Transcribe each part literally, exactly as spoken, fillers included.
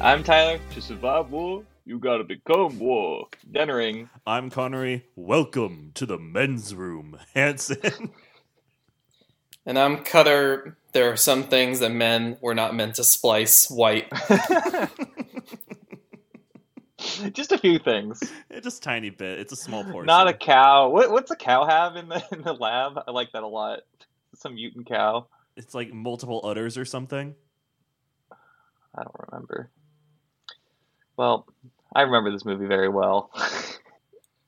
I'm Tyler. To survive war, you gotta become war. Dennering. I'm Connery. Welcome to the men's room, Hanson. And I'm Cutter. There are some things that men were not meant to splice white. Just a few things. It's just a tiny bit. It's a small portion. Not a cow. What, what's a cow have in the in the lab? I like that a lot. Some mutant cow. It's like multiple udders or something. I don't remember. Well, I remember this movie very well.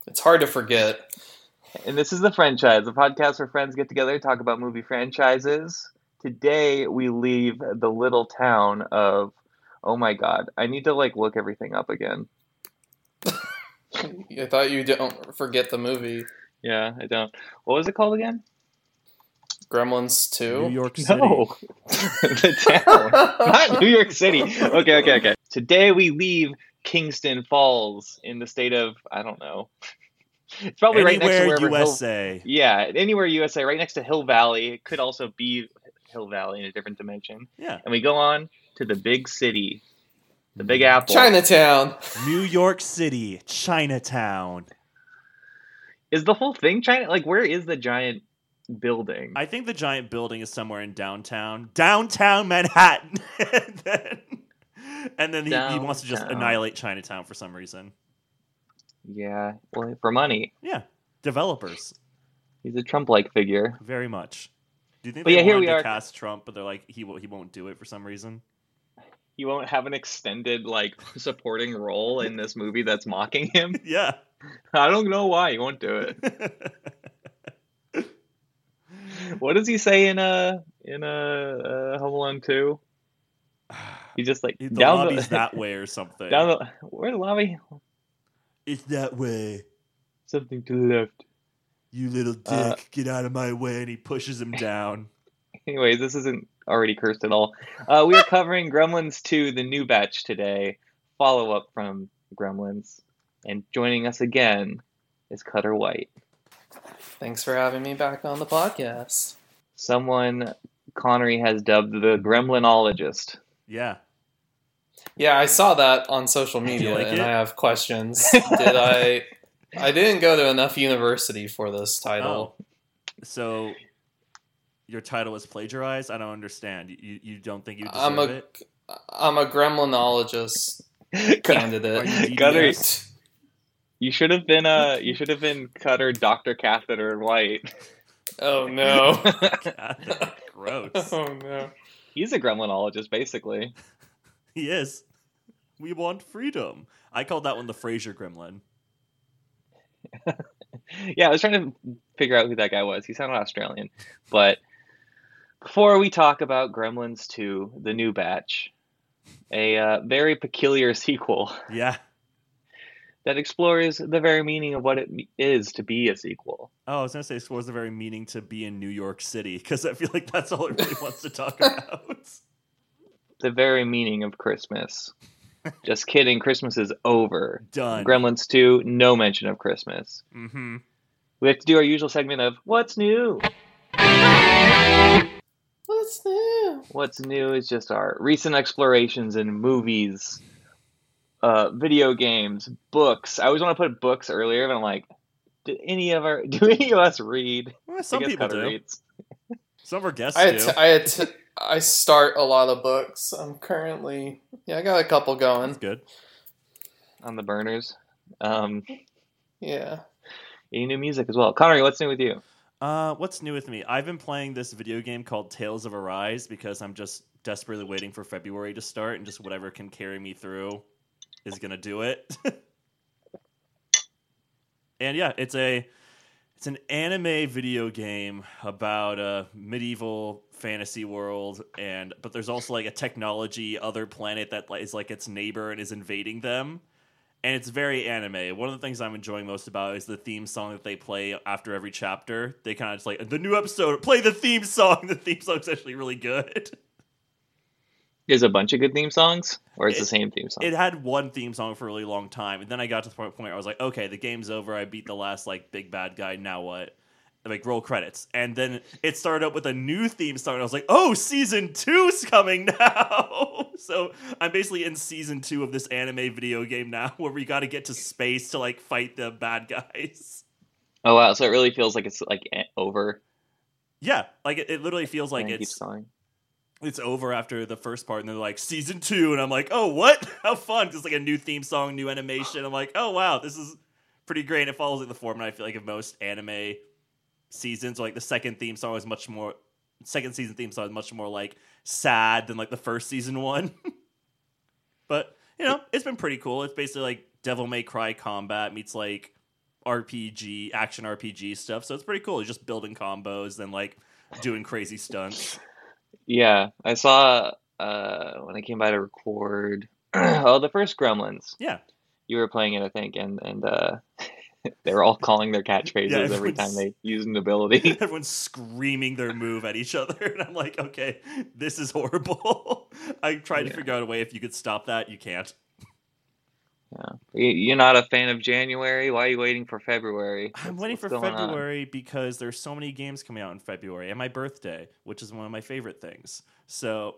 It's hard to forget. And this is The Friendchise, a podcast where friends get together, talk about movie franchises. Today, we leave the little town of... Oh my god, I need to, like, look everything up again. I thought you don't forget the movie. Yeah, I don't. What was it called again? Gremlins two? New York City. No! The town! Not New York City! Okay, okay, okay. Today, we leave Kingston Falls in the state of... I don't know... It's probably anywhere right next to wherever U S A. Hill, yeah, anywhere U S A, right next to Hill Valley. It could also be Hill Valley in a different dimension. Yeah. And we go on to the big city, the Big Apple. Chinatown. New York City, Chinatown. Is the whole thing China? Like, where is the giant building? I think the giant building is somewhere in downtown. Downtown Manhattan. and then, and then he, he wants to just annihilate Chinatown for some reason. Yeah, well, for money. Yeah, developers. He's a Trump-like figure. Very much. Do you think but they yeah, here we to are. Cast Trump, but they're like, he, will, he won't do it for some reason? He won't have an extended, like, supporting role in this movie that's mocking him? Yeah. I don't know why he won't do it. What does he say in a, in a, uh, Home Alone two? He's just like, the down lobby's the, that way or something. Down the, where the lobby... It's that way. Something to the left. You little dick, uh, get out of my way. And he pushes him down. Anyways, this isn't already cursed at all. Uh, we are covering Gremlins two, the new batch today. Follow-up from Gremlins. And joining us again is Cutter White. Thanks for having me back on the podcast. Someone Connery has dubbed the Gremlinologist. Yeah. Yeah, I saw that on social media, like and it? I have questions. Did I? I didn't go to enough university for this title. Oh. So your title is plagiarized? I don't understand. You you don't think you deserve I'm a, it? I'm a gremlinologist candidate. Cutter, you should have been a. You should have been Cutter, Doctor Catheter, and White. Oh no! God, gross. Oh no! He's a gremlinologist, basically. He is. We want freedom. I called that one the Fraser Gremlin. Yeah, I was trying to figure out who that guy was. He sounded Australian. But before we talk about Gremlins two, the new batch, a uh, very peculiar sequel. Yeah. That explores the very meaning of what it is to be a sequel. Oh, I was going to say explores the very meaning to be in New York City, because I feel like that's all it really wants to talk about. The very meaning of Christmas. Just kidding, Christmas is over. Done. Gremlins two, no mention of Christmas. Mm-hmm. We have to do our usual segment of What's New? What's New? What's New is just our recent explorations in movies, uh, video games, books. I always want to put books earlier, but I'm like, do any of our do any of us read? Well, some people do. Reads. Some of our guests I do. T- I had t- I start a lot of books. I'm currently... Yeah, I got a couple going. That's good. On the burners. Um, yeah. Any new music as well. Connery, what's new with you? Uh, what's new with me? I've been playing this video game called Tales of Arise because I'm just desperately waiting for February to start, and just whatever can carry me through is going to do it. And yeah, it's a... It's an anime video game about a medieval fantasy world, and but there's also like a technology other planet that is like its neighbor and is invading them, and it's very anime. One of the things I'm enjoying most about it is the theme song that they play after every chapter. They kind of just like the new episode, play the theme song. The theme song's actually really good. There's a bunch of good theme songs, or it's it, the same theme song? It had one theme song for a really long time, and then I got to the point where I was like, okay, the game's over, I beat the last, like, big bad guy, now what? like roll credits, and then it started up with a new theme song. And I was like, "Oh, season two's coming now!" So I'm basically in season two of this anime video game now, where we got to get to space to like fight the bad guys. Oh wow! So it really feels like it's like over. Yeah, like it, it literally feels like it's it's over after the first part, and they're like season two, and I'm like, "Oh, what? How fun!" It's like a new theme song, new animation. I'm like, "Oh wow, this is pretty great." And it follows like the format, I feel like, of most anime seasons. Like the second theme song is much more second season theme song is much more like sad than like the first season one. But you know, it's been pretty cool. It's basically like Devil May Cry combat meets like R P G, action R P G stuff. So it's pretty cool. You're just building combos and like doing crazy stunts. Yeah, I saw uh when I came by to record oh the first Gremlins. Yeah, you were playing it, I think, and and uh they were all calling their catchphrases yeah, every time they use an ability. Everyone's screaming their move at each other. And I'm like, okay, this is horrible. I tried yeah. to figure out a way if you could stop that. You can't. Yeah. You're not a fan of January? Why are you waiting for February? What's, I'm waiting for February on? Because there's so many games coming out in February. And my birthday, which is one of my favorite things. So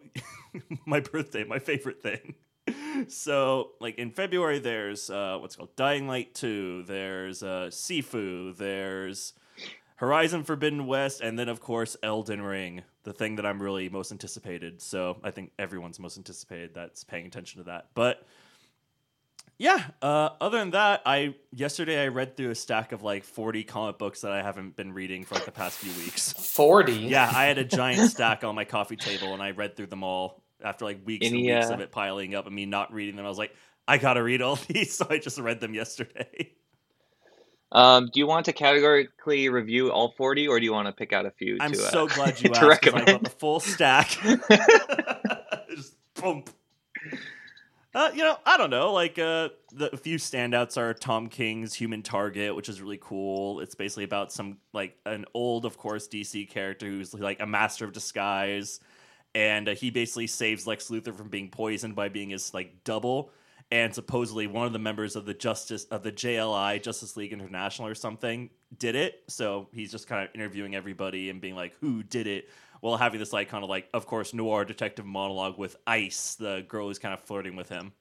my birthday, my favorite thing. So, like, in February, there's uh, what's called Dying Light two, there's uh, Sifu, there's Horizon Forbidden West, and then, of course, Elden Ring, the thing that I'm really most anticipated. So I think everyone's most anticipated that's paying attention to that. But, yeah, uh, other than that, I yesterday I read through a stack of, like, forty comic books that I haven't been reading for, like, the past few weeks. forty? Yeah, I had a giant stack on my coffee table, and I read through them all. After like weeks Any, and weeks uh, of it piling up and me not reading them, I was like, I gotta read all these, so I just read them yesterday. Um, do you want to categorically review all forty, or do you want to pick out a few? I'm to, so uh, glad you asked, because I got the full stack. Just boom. Uh, you know, I don't know. Like uh, the a few standouts are Tom King's Human Target, which is really cool. It's basically about some like an old, of course, D C character who's like a master of disguise. And uh, he basically saves Lex Luthor from being poisoned by being his like double, and supposedly one of the members of the Justice of the J L I Justice League International or something did it. So he's just kind of interviewing everybody and being like, "Who did it?" While having this like kind of like, of course, noir detective monologue with Ice, the girl who's kind of flirting with him.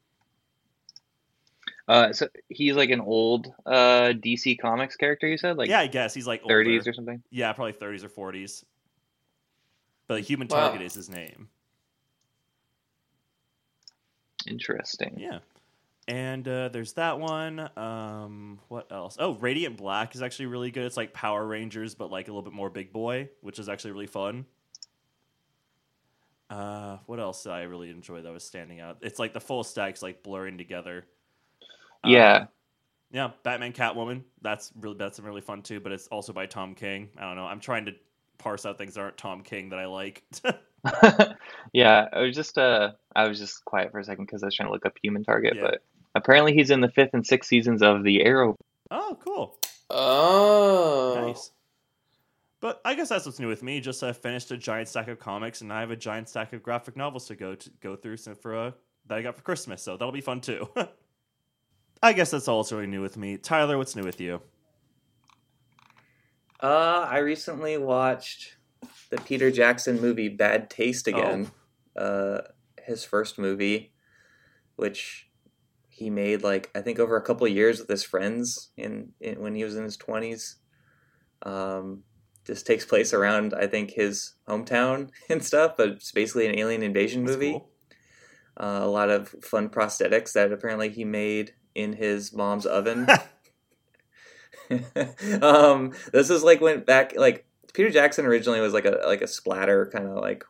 Uh, so he's like an old uh, D C Comics character. You said, like, yeah, I guess he's like older. thirties or something. Yeah, probably thirties or forties. But Human Target wow. is his name. Interesting. Yeah. And uh, there's that one. Um, what else? Oh, Radiant Black is actually really good. It's like Power Rangers, but like a little bit more big boy, which is actually really fun. Uh, what else did I really enjoy that was standing out? It's like the full stack's like blurring together. Yeah. Um, yeah, Batman Catwoman. That's really that's really fun too, but it's also by Tom King. I don't know. I'm trying to parse out things that aren't Tom King that I like. Yeah, I was just uh, I was just quiet for a second because I was trying to look up Human Target, yeah. But apparently he's in the fifth and sixth seasons of The Arrow. Oh, cool. Oh, nice. But I guess that's what's new with me. Just I uh, finished a giant stack of comics, and I have a giant stack of graphic novels to go to go through for uh, that I got for Christmas. So that'll be fun too. I guess that's all that's really new with me. Tyler, what's new with you? Uh, I recently watched the Peter Jackson movie Bad Taste again, oh. uh, his first movie, which he made, like, I think over a couple of years with his friends in, in when he was in his twenties. Um, this takes place around, I think, his hometown and stuff, but it's basically an alien invasion That's movie. Cool. Uh, a lot of fun prosthetics that apparently he made in his mom's oven. um, this is like went back like Peter Jackson originally was like a like a splatter kind of like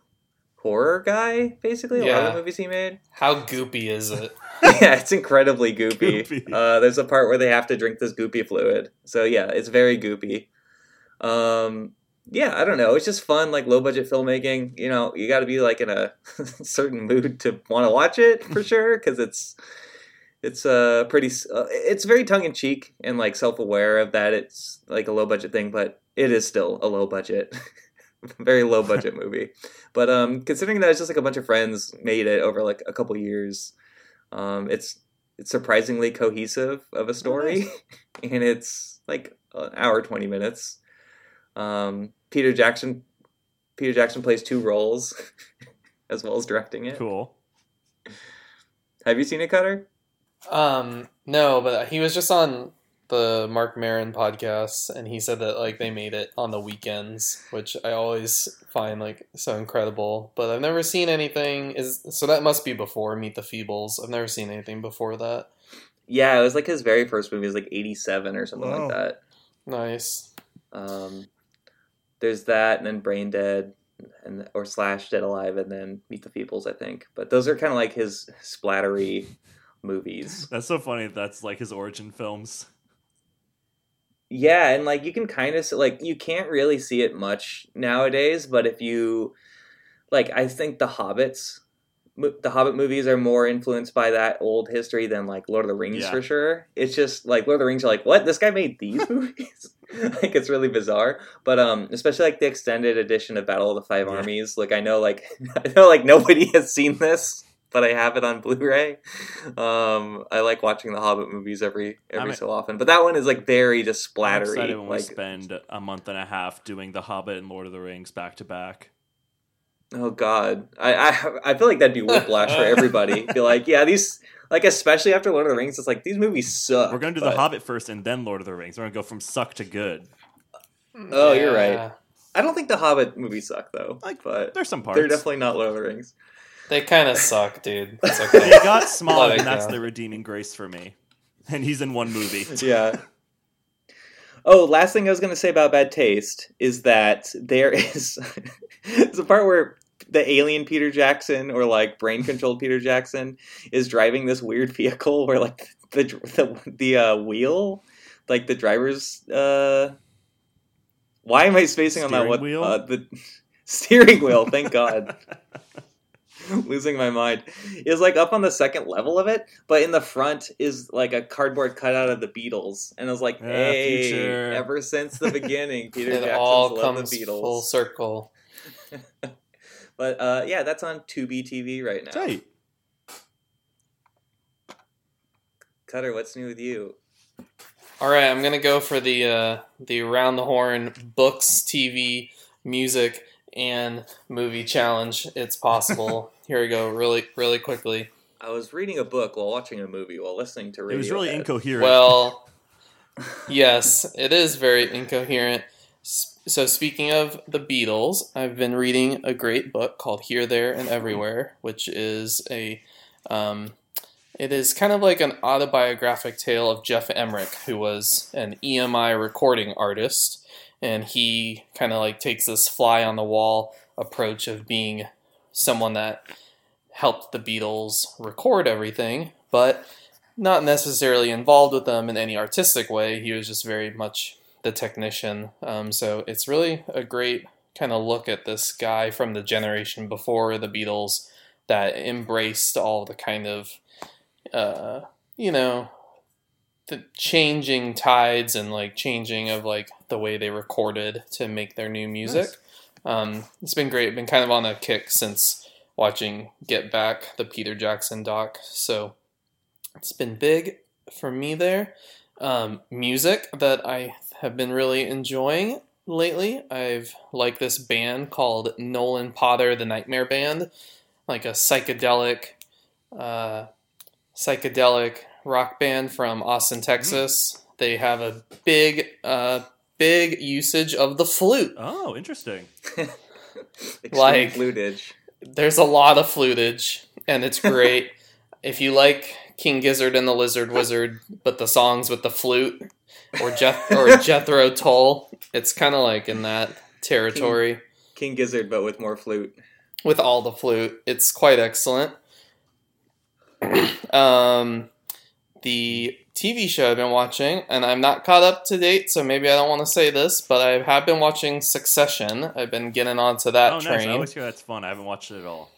horror guy basically. Yeah. A lot of the movies he made. How goopy is it? Yeah, it's incredibly goopy. goopy. Uh, there's a part where they have to drink this goopy fluid. So yeah, it's very goopy. Um, yeah, I don't know. It's just fun, like low budget filmmaking. You know, you got to be like in a certain mood to want to watch it for sure because it's. It's uh, pretty. Uh, it's very tongue in cheek and like self aware of that. It's like a low budget thing, but it is still a low budget, very low budget movie. But um, considering that it's just like a bunch of friends made it over like a couple years, um, it's it's surprisingly cohesive of a story, oh, nice. And it's like an hour twenty minutes. Um, Peter Jackson, Peter Jackson plays two roles as well as directing it. Cool. Have you seen it, Cutter? Um, no, but he was just on the Mark Maron podcast, and he said that like they made it on the weekends, which I always find like so incredible. But I've never seen anything. Is so that must be before Meet the Feebles. I've never seen anything before that. Yeah, it was like his very first movie. It was like eighty-seven or something wow. like that. Nice. Um, there's that, and then Brain Dead, and or slash Dead Alive, and then Meet the Feebles, I think. But those are kind of like his splattery movies. That's so funny. That's like his origin films. Yeah, and like you can kind of like you can't really see it much nowadays. But if you like, I think the Hobbits, the Hobbit movies are more influenced by that old history than like Lord of the Rings yeah. for sure. It's just like Lord of the Rings are like, what? This guy made these movies? Like it's really bizarre. But um, especially like the extended edition of Battle of the Five yeah. Armies. Like I know, like I know, like nobody has seen this. But I have it on Blu-ray. Um, I like watching the Hobbit movies every every I mean, so often. But that one is like very just splattery. I'm excited when like, we spend a month and a half doing the Hobbit and Lord of the Rings back to back. Oh God, I, I I feel like that'd be whiplash for everybody. Be like, yeah, these like especially after Lord of the Rings, it's like these movies suck. We're gonna do but... the Hobbit first and then Lord of the Rings. We're gonna go from suck to good. Oh, yeah. You're right. I don't think the Hobbit movies suck though. Like, but there's some parts. They're definitely not Lord of the Rings. They kind of suck, dude. It's okay. They got small, and that's the redeeming grace for me. And he's in one movie. Yeah. Oh, last thing I was going to say about Bad Taste is that there is it's a part where the alien Peter Jackson or, like, brain-controlled Peter Jackson is driving this weird vehicle where, like, the the, the uh, wheel, like, the driver's... Uh, why am I spacing steering on that one? Wheel? Uh, the steering wheel, thank God. Losing my mind is like up on the second level of it, but in the front is like a cardboard cutout of the Beatles, and I was like, yeah, "Hey, future. Ever since the beginning, Peter Jackson's loved the Beatles." It all comes full circle. But uh, yeah, that's on Tubi T V right now. Right. Cutter, what's new with you? All right, I'm gonna go for the uh, the around the horn books, T V, music. And movie challenge, it's possible. Here we go, really, really quickly. I was reading a book while watching a movie while listening to radio. It was really incoherent. Well, yes, it is very incoherent. So speaking of the Beatles, I've been reading a great book called Here, There, and Everywhere, which is a, um, it is kind of like an autobiographic tale of Jeff Emmerich, who was an E M I recording artist. And he kind of like takes this fly on the wall approach of being someone that helped the Beatles record everything, but not necessarily involved with them in any artistic way. He was just very much the technician. Um, so it's really a great kind of look at this guy from the generation before the Beatles that embraced all the kind of, uh, you know... the changing tides and like changing of like the way they recorded to make their new music. Nice. Um, it's been great. I've been kind of on a kick since watching Get Back, the Peter Jackson doc. So it's been big for me there. Um, music that I have been really enjoying lately. I've liked this band called Nolan Potter, the Nightmare Band, like a psychedelic, uh, psychedelic, rock band from Austin, Texas. They have a big, uh, big usage of the flute. Oh, interesting. Like flutage. There's a lot of flutage, and it's great. If you like King Gizzard and the Lizard Wizard, but the songs with the flute, or Jeff or Jethro Tull, it's kind of like in that territory. King, King Gizzard, but with more flute. With all the flute, it's quite excellent. Um. The T V show I've been watching, and I'm not caught up to date, so maybe I don't want to say this, but I have been watching Succession. I've been getting onto that oh, train. Nice. I always hear that's fun. I haven't watched it at all.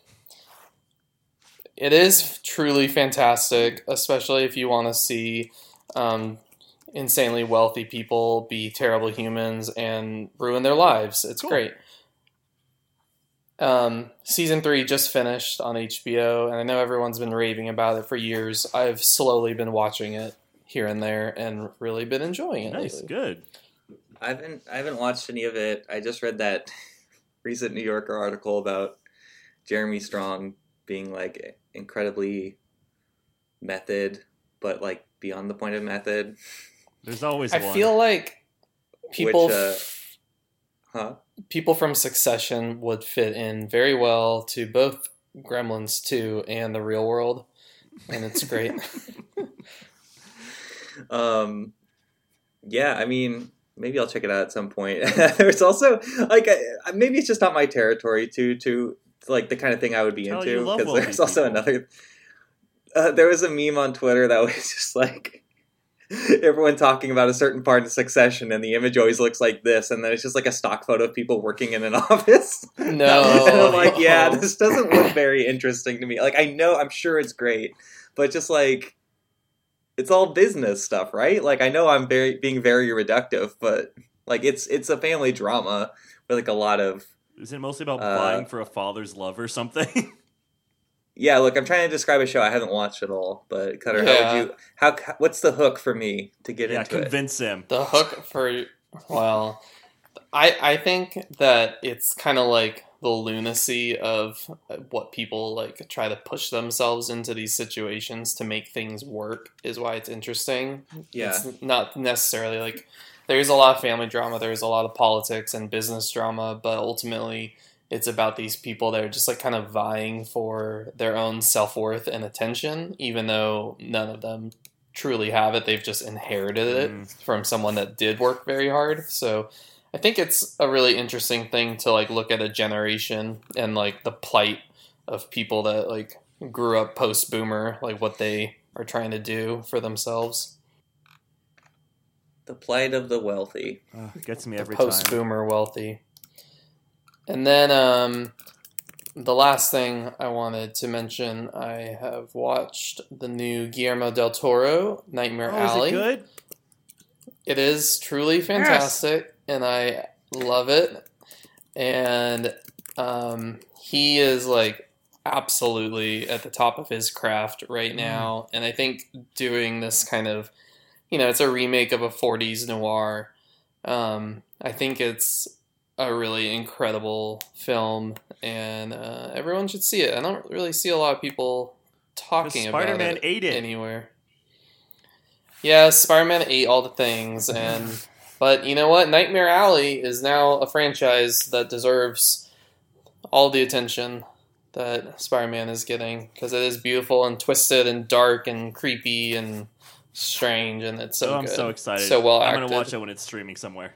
It is truly fantastic, especially if you want to see um, insanely wealthy people be terrible humans and ruin their lives. It's cool. Great. Um, season three just finished on H B O, and I know everyone's been raving about it for years. I've slowly been watching it here and there and really been enjoying it. Nice, lately. Good. I haven't I haven't watched any of it. I just read that recent New Yorker article about Jeremy Strong being like incredibly method, but like beyond the point of method. There's always I one. I feel like people Which, uh, huh? people from Succession would fit in very well to both Gremlins two and the real world, and it's great. um yeah I mean, maybe I'll check it out at some point. There's also like I, maybe it's just not my territory to to like the kind of thing I would be Tell into, because there's people. also another uh, there was a meme on Twitter that was just like everyone talking about a certain part of Succession, and the image always looks like this, and then it's just like a stock photo of people working in an office. No. And I'm like, yeah, this doesn't look very interesting to me. Like, I know, I'm sure it's great, but just like, it's all business stuff, right? Like, I know I'm very being very reductive, but like, it's it's a family drama with like a lot of... Is it mostly about uh, buying for a father's love or something? Yeah, look, I'm trying to describe a show I haven't watched at all, but Cutter, yeah. how would you, how, what's the hook for me to get yeah, into it? Yeah, convince him. The hook for, well, I I think that it's kind of like the lunacy of what people like try to push themselves into these situations to make things work is why it's interesting. Yeah. It's not necessarily like, there's a lot of family drama, there's a lot of politics and business drama, but ultimately... it's about these people that are just like kind of vying for their own self-worth and attention, even though none of them truly have it. They've just inherited it mm. from someone that did work very hard. So I think it's a really interesting thing to like look at a generation and like the plight of people that like grew up post-boomer, like what they are trying to do for themselves. The plight of the wealthy. Oh, it gets me every the post-boomer time. Wealthy. And then um, the last thing I wanted to mention, I have watched the new Guillermo del Toro, Nightmare oh, Alley. Is it good? It is truly fantastic, yes. And I love it. And um, he is like absolutely at the top of his craft right now. Mm. And I think doing this kind of, you know, it's a remake of a forties noir. Um, I think it's a really incredible film, and uh, everyone should see it. I don't really see a lot of people talking about it. Spider-Man ate it anywhere. Yeah, Spider-Man ate all the things, and but you know what? Nightmare Alley is now a franchise that deserves all the attention that Spider-Man is getting, because it is beautiful and twisted and dark and creepy and strange, and it's so oh, I'm good. so excited. So well acted. I'm gonna watch it when it's streaming somewhere.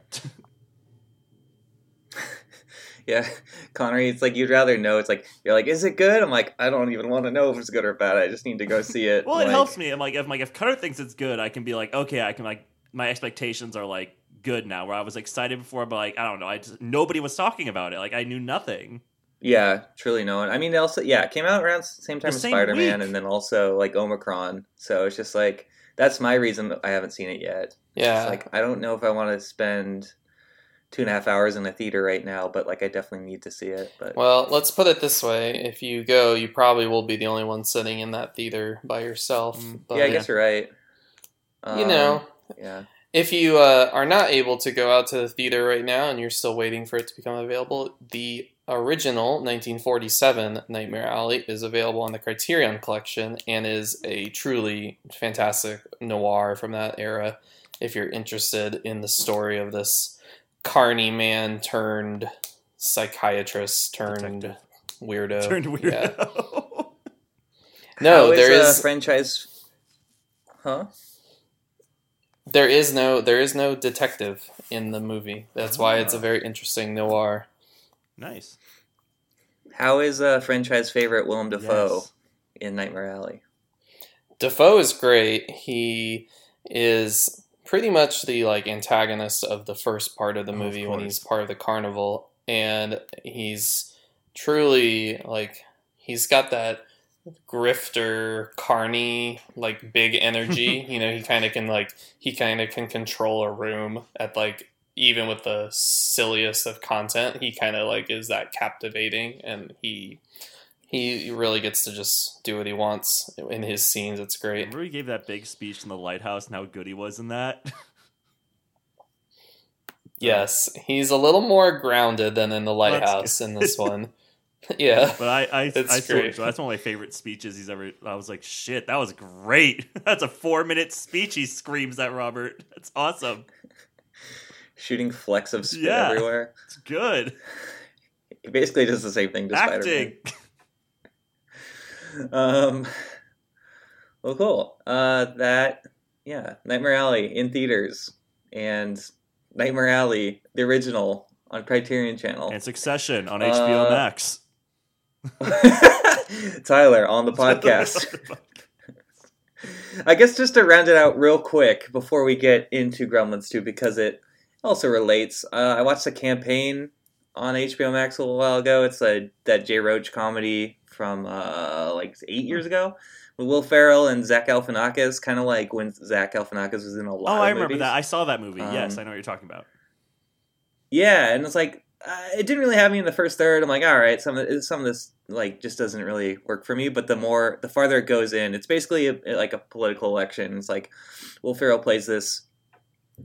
Yeah, Connery, it's like, you'd rather know. It's like, you're like, is it good? I'm like, I don't even want to know if it's good or bad. I just need to go see it. Well, it like, helps me. I'm like, if, like, if Cutter thinks it's good, I can be like, okay, I can, like, my expectations are, like, good now. Where I was excited before, but, like, I don't know. I just, nobody was talking about it. Like, I knew nothing. Yeah, truly no one. I mean, also, yeah, it came out around the same time the as same Spider-Man week. And then also, like, Omicron. So it's just, like, that's my reason that I haven't seen it yet. Yeah. It's like, I don't know if I want to spend two and a half hours in a theater right now, but like I definitely need to see it. But well, let's put it this way: if you go, you probably will be the only one sitting in that theater by yourself. But, yeah, I guess you're right. Um, you know, yeah. If you uh, are not able to go out to the theater right now and you're still waiting for it to become available, the original nineteen forty-seven Nightmare Alley is available on the Criterion Collection and is a truly fantastic noir from that era. If you're interested in the story of this carny man turned psychiatrist turned Detective. weirdo. Turned weirdo. Yeah. No, there is, is a franchise. Huh? There is no there is no detective in the movie. That's oh. why it's a very interesting noir. Nice. How is a franchise favorite Willem Dafoe yes. in Nightmare Alley? Dafoe is great. He is pretty much the like antagonist of the first part of the movie oh, of when he's part of the carnival, and he's truly like he's got that grifter carny like big energy. You know, he kind of can like he kind of can control a room at like even with the silliest of content. He kind of like is that captivating, and he He really gets to just do what he wants in his scenes. It's great. Remember he gave that big speech in the lighthouse and how good he was in that? Yes, he's a little more grounded than in The Lighthouse in this one. Yeah, but I, I, it's I great. Saw, that's one of my favorite speeches he's ever. I was like, shit, that was great. That's a four-minute speech. He screams at Robert. That's awesome. Shooting flecks of spit yeah, everywhere. It's good. He basically does the same thing to Acting. Spider-Man. Um. Well, cool. Uh, that yeah, Nightmare Alley in theaters and Nightmare Alley, the original, on Criterion Channel. And Succession on H B O uh, Max. Tyler on the podcast. I guess just to round it out real quick before we get into Gremlins two, because it also relates. Uh, I watched The Campaign on H B O Max a little while ago. It's a that Jay Roach comedy from uh, like eight years ago with Will Ferrell and Zach Galifianakis. Kind of like when Zach Galifianakis was in a lot of movies. Oh, I remember that. I saw that movie. Um, yes, I know what you're talking about. Yeah, and it's like uh, it didn't really have me in the first third. I'm like, all right, some of some of this like just doesn't really work for me. But the more the farther it goes in, it's basically a, like a political election. It's like Will Ferrell plays this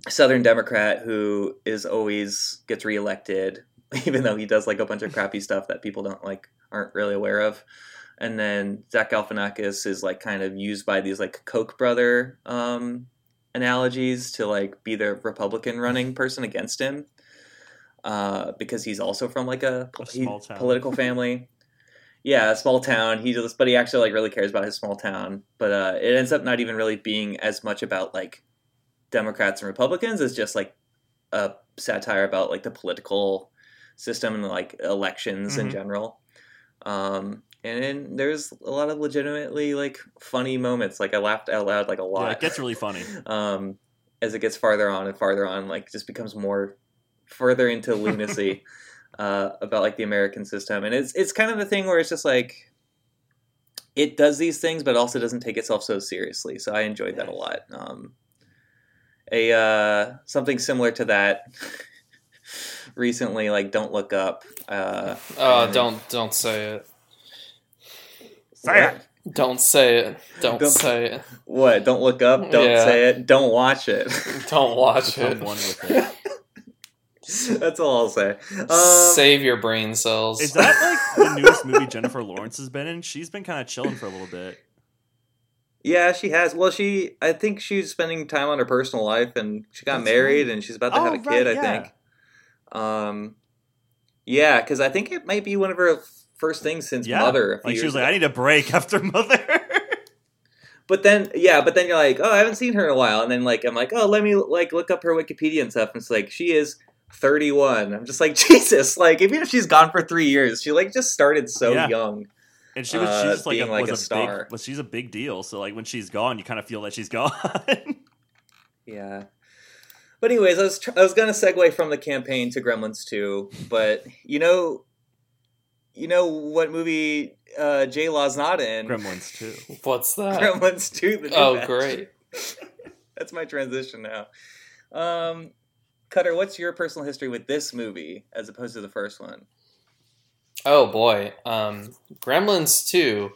Southern Democrat who is always gets reelected, even though he does like a bunch of crappy stuff that people don't like aren't really aware of. And then Zach Galifianakis is like kind of used by these like Koch brother um, analogies to like be the Republican running person against him. Uh, because he's also from like a, a he, political family, yeah, a small town. He does, but he actually like really cares about his small town. But uh, it ends up not even really being as much about like Democrats and Republicans. It's just like a satire about like the political system and like elections mm-hmm. in general. Um, and then there's a lot of legitimately like funny moments. Like I laughed out loud like a lot. Yeah, it gets really funny. um, as it gets farther on and farther on, like just becomes more. Further into lunacy uh, about like the American system, and it's it's kind of a thing where it's just like it does these things, but also doesn't take itself so seriously. So I enjoyed that a lot. Um, a uh, something similar to that recently, like Don't Look Up. Uh, oh, don't don't say it. Say it. Don't say it. Don't, don't say it. What? Don't look up. Don't yeah. say it. Don't watch it. Don't watch it. One with it. That's all I'll say. Um, Save your brain cells. Is that like the newest movie Jennifer Lawrence has been in? She's been kind of chilling for a little bit. Yeah, she has. Well, she I think she's spending time on her personal life, and she got That's married, right. and she's about to oh, have a right, kid, I yeah. think. Um, yeah, because I think it might be one of her first things since yeah. Mother. Like she was like, ago. I need a break after Mother. But then, yeah, but then you're like, oh, I haven't seen her in a while. And then like I'm like, oh, let me like look up her Wikipedia and stuff. And it's like, she is... thirty-one. I'm just like, Jesus, like even if she's gone for three years, she like just started so yeah. young, and she was she's just uh, like, a, like was a, a star big, well, she's a big deal, so like when she's gone you kind of feel that she's gone. Yeah, but anyways, I was tr- I was gonna segue from The Campaign to Gremlins two, but you know you know what movie uh J Law's not in? Gremlins two. What's that? Gremlins two, the new oh match. Great. That's my transition now. um Cutter, what's your personal history with this movie as opposed to the first one? Oh, boy. Um, Gremlins two,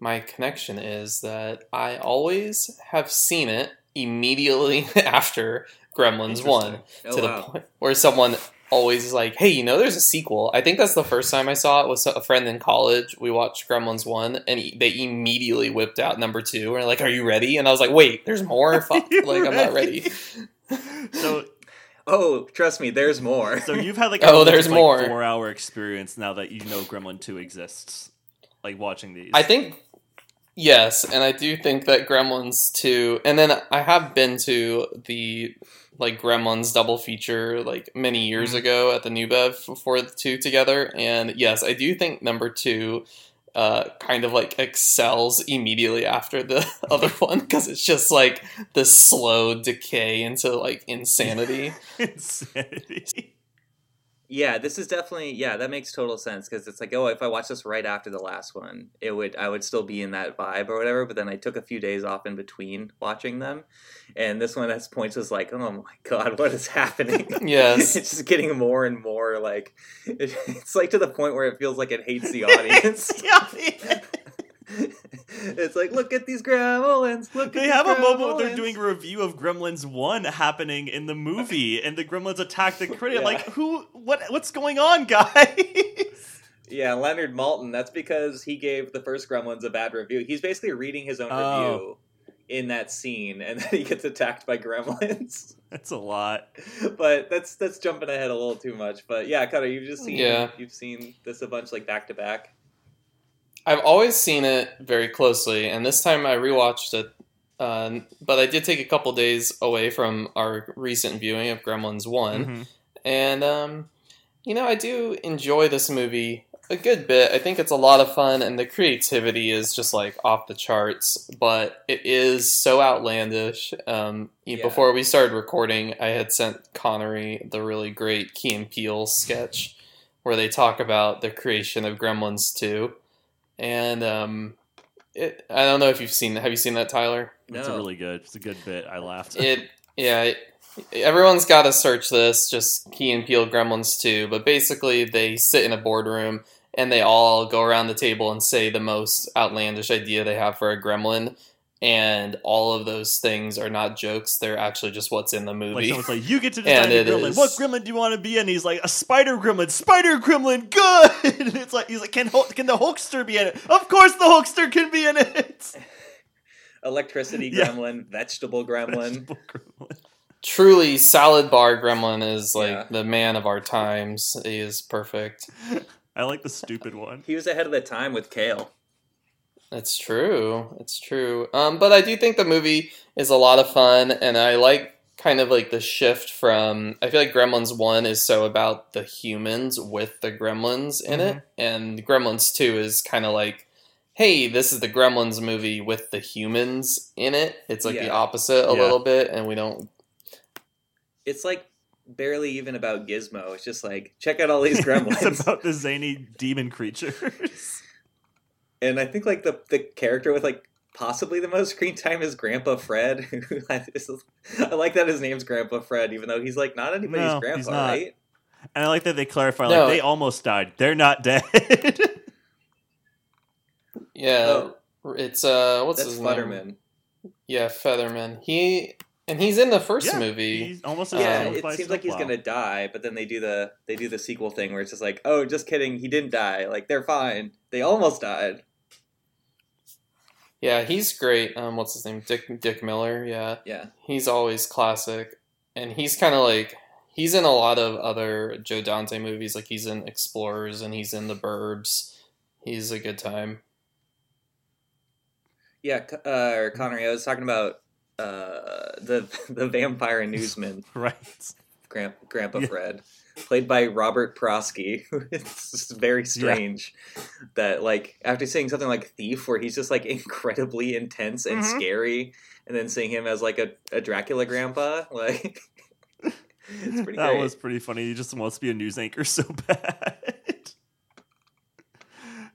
my connection is that I always have seen it immediately after Gremlins one. Oh, to wow. the point where someone always is like, hey, you know, there's a sequel. I think that's the first time I saw it with a friend in college. We watched Gremlins one, and they immediately whipped out number two. And like, are you ready? And I was like, wait, there's more? Fuck, like, ready? I'm not ready. So... Oh, trust me, there's more. So you've had like a oh, there's like more. four-hour experience now that you know Gremlin two exists, like watching these. I think, yes, and I do think that Gremlins two, and then I have been to the like Gremlins double feature like many years ago at the New Bev before the two together, and yes, I do think number two uh, kind of like excels immediately after the other one, because it's just like this slow decay into like insanity. Insanity. Yeah, this is definitely, yeah, that makes total sense, because it's like, oh, if I watch this right after the last one, it would, I would still be in that vibe or whatever, but then I took a few days off in between watching them, and this one at points was like, oh my god, what is happening? Yes. It's just getting more and more, like, it, it's like to the point where it feels like it hates the audience. The audience. It's like, look at these Gremlins. Look, they at have these a moment where they're doing a review of Gremlins one happening in the movie, and the Gremlins attack the critic. Yeah. Like, who? What? What's going on, guys? Yeah, Leonard Maltin. That's because he gave the first Gremlins a bad review. He's basically reading his own oh. review in that scene, and then he gets attacked by Gremlins. That's a lot, but that's that's jumping ahead a little too much. But yeah, Cutter, you've just seen yeah. you've seen this a bunch, like back to back. I've always seen it very closely, and this time I rewatched it, uh, but I did take a couple days away from our recent viewing of Gremlins one, mm-hmm. and, um, you know, I do enjoy this movie a good bit. I think it's a lot of fun, and the creativity is just, like, off the charts, but it is so outlandish. Um, yeah. Before we started recording, I had sent Connery the really great Key and Peele sketch, where they talk about the creation of Gremlins two. And um, it, I don't know if you've seen that. Have you seen that, Tyler? No. It's really good. It's a good bit. I laughed. It, yeah, it, everyone's got to search this, just Key and Peele Gremlins two. But basically, they sit in a boardroom, and they all go around the table and say the most outlandish idea they have for a gremlin. And all of those things are not jokes. They're actually just what's in the movie. Like, someone's like, you get to decide a gremlin. Is... What gremlin do you want to be in? He's like, a spider gremlin. Spider gremlin, good! And it's like, he's like, can can the Hulkster be in it? Of course the Hulkster can be in it! Electricity gremlin, yeah. vegetable gremlin. Vegetable gremlin. Truly, salad bar gremlin is like yeah. the man of our times. He is perfect. I like the stupid one. He was ahead of the time with kale. It's true. It's true. Um, but I do think the movie is a lot of fun, and I like kind of like the shift from... I feel like Gremlins one is so about the humans with the gremlins in mm-hmm. it, and Gremlins two is kind of like, hey, this is the Gremlins movie with the humans in it. It's like yeah. the opposite a yeah. little bit, and we don't... It's like... barely even about Gizmo. It's just like, check out all these gremlins. It's about the zany demon creatures. And I think, like, the, the character with, like, possibly the most screen time is Grandpa Fred. I like that his name's Grandpa Fred, even though he's, like, not anybody's no, grandpa, not. Right? And I like that they clarify, no. like, they almost died. They're not dead. yeah. Oh, it's, uh, what's that's his Futterman. Name? Yeah, Featherman. He, and he's in the first yeah, movie. He's almost um, yeah, it seems like he's wow. going to die, but then they do the they do the sequel thing where it's just like, oh, just kidding, he didn't die. Like, they're fine. They almost died. Yeah, he's great. Um, what's his name? Dick Dick Miller. Yeah, yeah. He's always classic, and he's kind of like he's in a lot of other Joe Dante movies. Like he's in Explorers, and he's in The Burbs. He's a good time. Yeah, uh, Connery. I was talking about uh, the the vampire and newsman, right? Grand, Grandpa yeah. Fred, played by Robert Prosky. It's just very strange yeah. that, like, after seeing something like Thief, where he's just, like, incredibly intense and mm-hmm. scary, and then seeing him as, like, a, a Dracula grandpa, like, it's pretty That great. Was pretty funny. He just wants to be a news anchor so bad.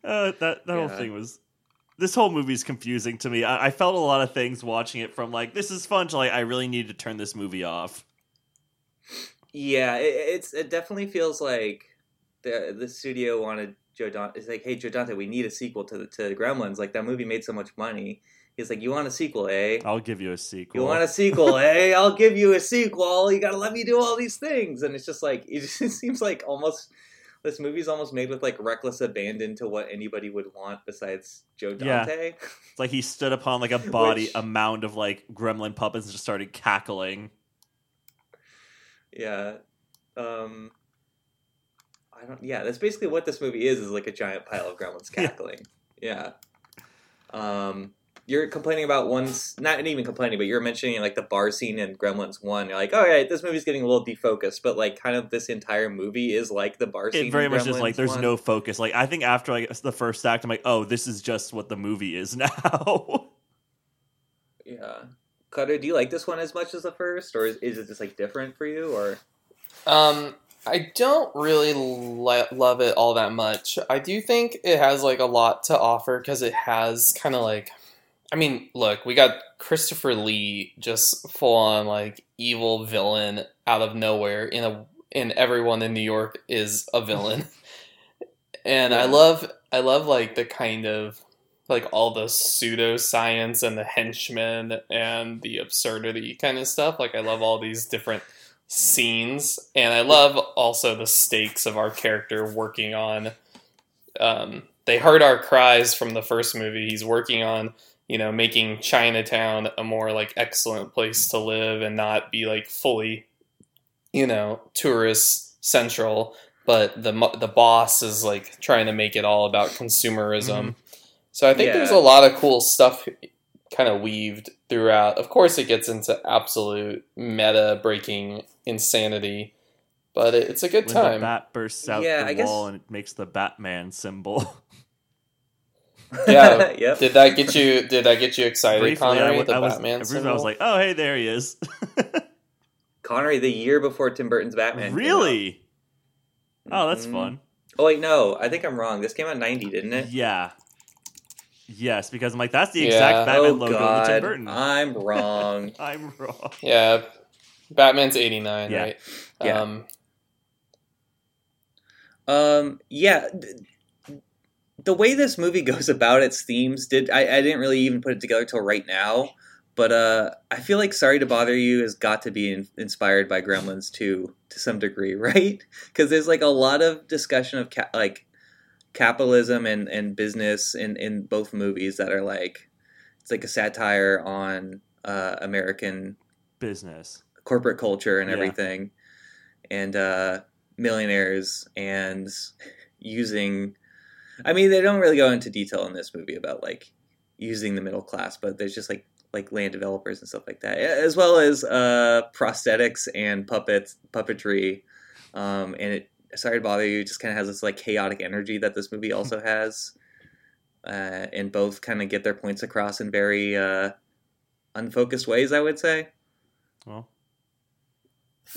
uh, that that yeah. whole thing was... This whole movie's confusing to me. I, I felt a lot of things watching it from, like, this is fun to, like, I really need to turn this movie off. Yeah, it, it's it definitely feels like the the studio wanted Joe Dante. It's like, hey, Joe Dante, we need a sequel to to Gremlins. Like, that movie made so much money. He's like, you want a sequel, eh? I'll give you a sequel. You want a sequel, eh? I'll give you a sequel. You gotta let me do all these things. And it's just like it just it seems like almost this movie's almost made with like reckless abandon to what anybody would want besides Joe Dante. Yeah. It's like he stood upon like a body, Which... a mound of like gremlin puppets, and just started cackling. Yeah, um, I don't. Yeah, that's basically what this movie is: is like a giant pile of gremlins cackling. Yeah. yeah. Um, you're complaining about one's not even complaining, but you're mentioning like the bar scene in Gremlins One. You're like, all right, this movie's getting a little defocused, but like, kind of this entire movie is like the bar scene. It very in much Gremlins is like there's one. No focus. Like, I think after like the first act, I'm like, oh, this is just what the movie is now. yeah. Cutter, do you like this one as much as the first, or is, is it just like different for you? Or, um, I don't really lo- love it all that much. I do think it has like a lot to offer because it has kind of like, I mean, look, we got Christopher Lee just full on like evil villain out of nowhere in a in everyone in New York is a villain, and yeah. I love I love like the kind of like all the pseudoscience and the henchmen and the absurdity kind of stuff. Like, I love all these different scenes, and I love also the stakes of our character working on, um, they heard our cries from the first movie. He's working on, you know, making Chinatown a more like excellent place to live and not be like fully, you know, tourist central. But the the boss is like trying to make it all about consumerism. Mm-hmm. So I think yeah. there's a lot of cool stuff kind of weaved throughout. Of course, it gets into absolute meta breaking insanity. But it's a good when time. The bat bursts out yeah, the I wall guess... and it makes the Batman symbol. Yeah. Yep. Did that get you? Did that get you excited, briefly, Connery? I, with the I Batman was, symbol. I was like, oh, hey, there he is. Connery, the year before Tim Burton's Batman. Really? Oh, that's mm-hmm. fun. Oh wait, no, I think I'm wrong. This came out in ninety, didn't it? Yeah. Yes, because I'm like, that's the yeah. exact Batman oh, logo God. With Tim Burton. I'm wrong. I'm wrong. Yeah, Batman's eighty-nine, yeah. right? Yeah. Um, Um, yeah, the way this movie goes about its themes, did I, I didn't really even put it together till right now, but uh, I feel like Sorry to Bother You has got to be in, inspired by Gremlins two to some degree, right? Because there's like a lot of discussion of ca- like capitalism and, and business in, in both movies that are like, it's like a satire on uh, American business, corporate culture and everything. Yeah. And, uh, millionaires and using, I mean, they don't really go into detail in this movie about like using the middle class, but there's just like like land developers and stuff like that, as well as uh prosthetics and puppets puppetry um and it Sorry to Bother You just kind of has this like chaotic energy that this movie also has, uh and both kind of get their points across in very uh unfocused ways, I would say. Well,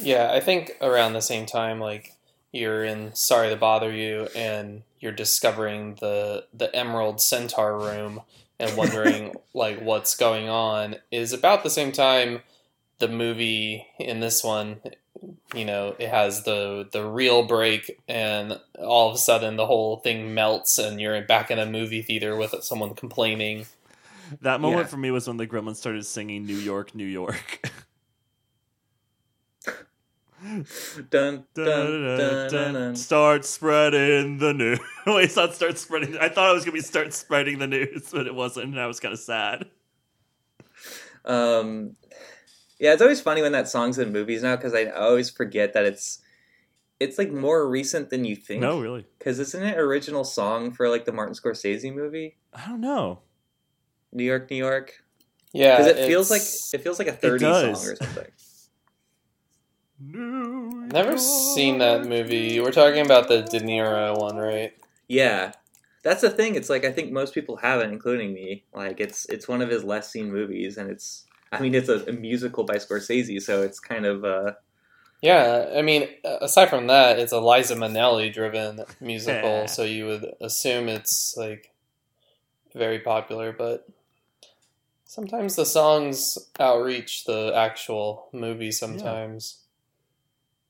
yeah, I think around the same time, like, you're in Sorry to Bother You and you're discovering the the Emerald Centaur room and wondering, like, what's going on, is about the same time the movie in this one, you know, it has the, the reel break and all of a sudden the whole thing melts and you're back in a movie theater with someone complaining. That moment yeah. for me was when the Gremlins started singing New York, New York. Dun, dun, dun, dun, dun, dun. Start spreading the news. Wait, it's not start spreading. I thought it was going to be start spreading the news, but it wasn't, and I was kind of sad. Um, yeah, it's always funny when that song's in movies now, because I always forget that it's it's like more recent than you think. No, really? Because isn't it an original song for like the Martin Scorsese movie? I don't know. New York, New York. Yeah, because it feels like it feels like a thirties song or something. New Never York. Seen that movie. We're talking about the De Niro one, right? Yeah, that's the thing. It's like, I think most people haven't, including me. Like, it's it's one of his less seen movies, and it's I mean it's a, a musical by Scorsese, so it's kind of uh... yeah. I mean, aside from that, it's a Liza Minnelli driven musical, so you would assume it's like very popular, but. Sometimes the songs outreach the actual movie sometimes. Yeah.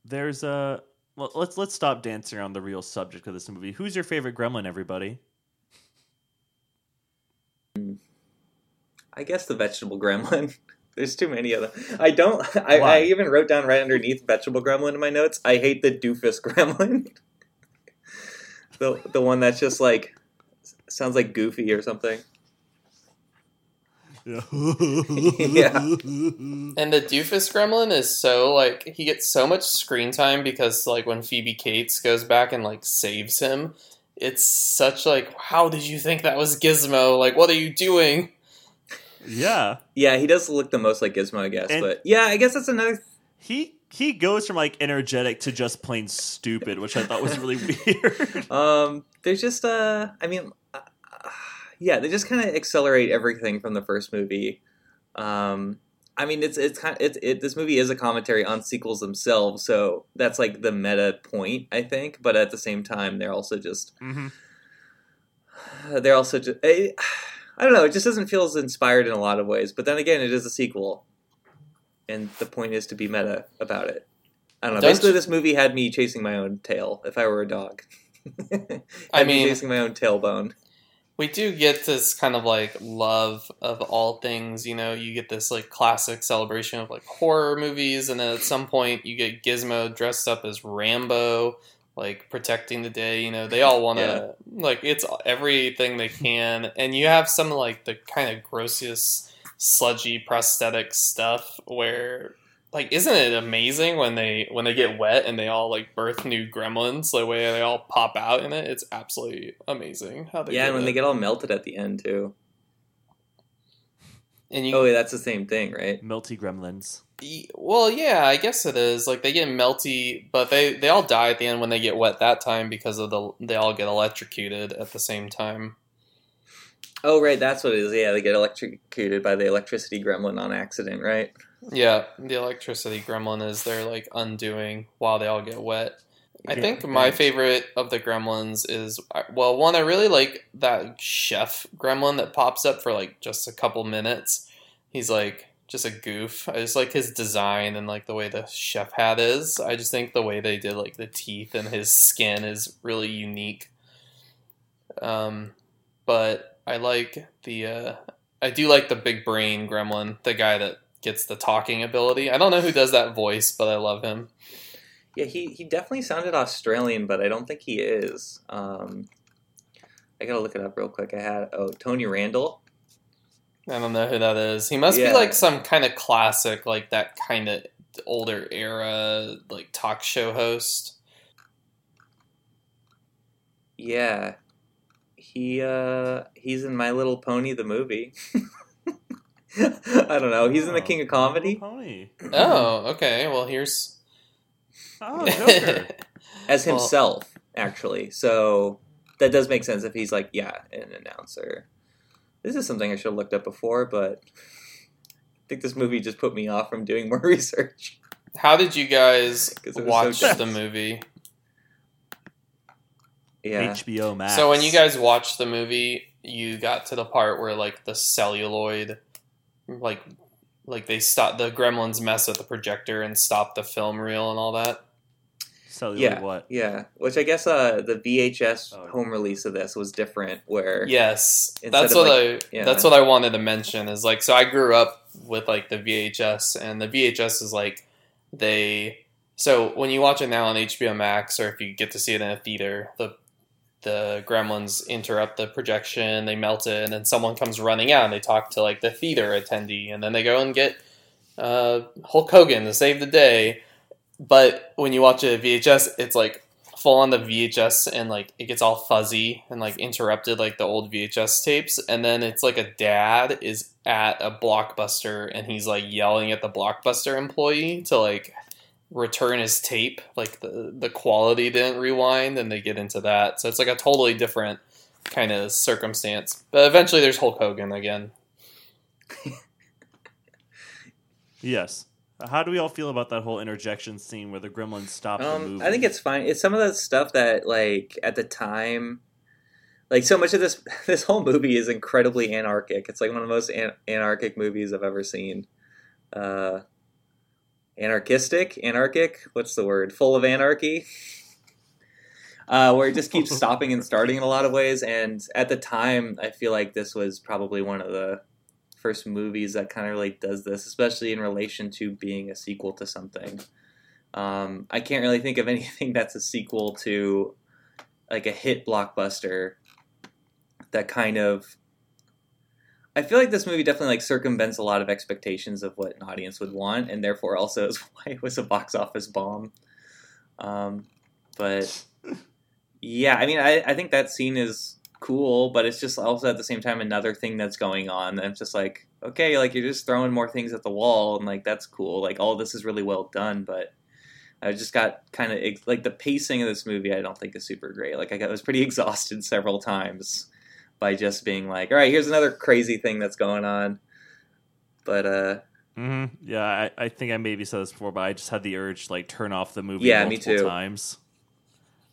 There's a... Well, let's let's stop dancing around the real subject of this movie. Who's your favorite gremlin, everybody? I guess the vegetable gremlin. There's too many of them. I don't... I, I even wrote down right underneath vegetable gremlin in my notes, I hate the doofus gremlin. the The one that's just like... Sounds like Goofy or something. Yeah. Yeah. And the doofus gremlin is so, like, he gets so much screen time because, like, when Phoebe Cates goes back and, like, saves him, it's such, like, how did you think that was Gizmo? Like, what are you doing? Yeah. Yeah, he does look the most like Gizmo, I guess. And but, yeah, I guess that's another... Th- he he goes from, like, energetic to just plain stupid, which I thought was really weird. Um, There's just, uh, I mean... Uh, Yeah, they just kind of accelerate everything from the first movie. Um, I mean, it's it's kind of, it, it. This movie is a commentary on sequels themselves, so that's like the meta point, I think. But at the same time, they're also just mm-hmm. they're also just. I, I don't know. It just doesn't feel as inspired in a lot of ways. But then again, it is a sequel, and the point is to be meta about it. I don't know. Don't Basically, you... this movie had me chasing my own tail. If I were a dog, I mean, me chasing my own tailbone. we do get this kind of like love of all things, you know, you get this like classic celebration of like horror movies. And then at some point you get Gizmo dressed up as Rambo, like protecting the day, you know, they all want to yeah. like, it's everything they can. And you have some like the kind of grossest sludgy prosthetic stuff where like, isn't it amazing when they, when they get wet and they all like birth new gremlins, the way they all pop out in it. It's absolutely amazing how they, yeah. And when it. They get all melted at the end too. And you, oh, yeah, that's the same thing, right? Melty gremlins. Well, yeah, I guess it is. Like, they get melty, but they, they all die at the end when they get wet that time because of the they all get electrocuted at the same time. Oh, right, that's what it is. Yeah, they get electrocuted by the electricity gremlin on accident, right? Yeah, the electricity gremlin is their, like, undoing while they all get wet. I yeah, think my favorite of the gremlins is, well, one, I really like that chef gremlin that pops up for, like, just a couple minutes. He's, like... just a goof. I just like his design and like the way the chef hat is. I just think the way they did like the teeth and his skin is really unique. Um, but I like the, uh, I do like the big brain gremlin, the guy that gets the talking ability. I don't know who does that voice, but I love him. Yeah. He, he definitely sounded Australian, but I don't think he is. Um, I gotta look it up real quick. I had, Oh, Tony Randall. I don't know who that is. He must yeah. be like some kind of classic, like that kind of older era, like talk show host. Yeah. He, uh, he's in My Little Pony, the movie. I don't know. He's oh, in The King of Comedy. Pony. Oh, okay. Well, here's. Oh, Joker. As himself, well... actually. So that does make sense if he's like, yeah, an announcer. This is something I should have looked up before, but I think this movie just put me off from doing more research. How did you guys watch so the movie? Yeah. H B O Max. So when you guys watched the movie, you got to the part where like the celluloid, like, like they stop the gremlins mess with the projector and stop the film reel and all that. Celluloid yeah, what? Yeah, which I guess uh, the V H S oh, home release of this was different. Where yes, that's what like, I yeah. that's what I wanted to mention is like so I grew up with like the V H S and the V H S is like they so when you watch it now on H B O Max or if you get to see it in a theater the the gremlins interrupt the projection, they melt it, and then someone comes running out and they talk to like the theater attendee and then they go and get uh, Hulk Hogan to save the day. But when you watch a V H S, it's like full on the V H S and like it gets all fuzzy and like interrupted like the old V H S tapes. And then it's like a dad is at a Blockbuster and he's like yelling at the Blockbuster employee to like return his tape. Like the, the quality didn't rewind and they get into that. So it's like a totally different kind of circumstance. But eventually there's Hulk Hogan again. Yes. How do we all feel about that whole interjection scene where the gremlins stop um, the movie? I think it's fine. It's some of the stuff that, like, at the time... Like, so much of this... This whole movie is incredibly anarchic. It's, like, one of the most an- anarchic movies I've ever seen. Uh, anarchistic? Anarchic? What's the word? Full of anarchy? Uh, where it just keeps stopping and starting in a lot of ways. And at the time, I feel like this was probably one of the... first movies that kind of like does this, especially in relation to being a sequel to something. Um, I can't really think of anything that's a sequel to like a hit blockbuster that kind of, I feel like this movie definitely like circumvents a lot of expectations of what an audience would want. And therefore also is why it was a box office bomb. Um, but yeah, I mean, I, I think that scene is cool, but it's just also at the same time another thing that's going on. And it's just like, okay, like you're just throwing more things at the wall, and like that's cool. Like all this is really well done, but I just got kind of like the pacing of this movie. I don't think is super great. Like I got I was pretty exhausted several times by just being like, all right, here's another crazy thing that's going on. But uh, mm-hmm. yeah, I, I think I maybe said this before, but I just had the urge to like turn off the movie yeah, multiple me too. times.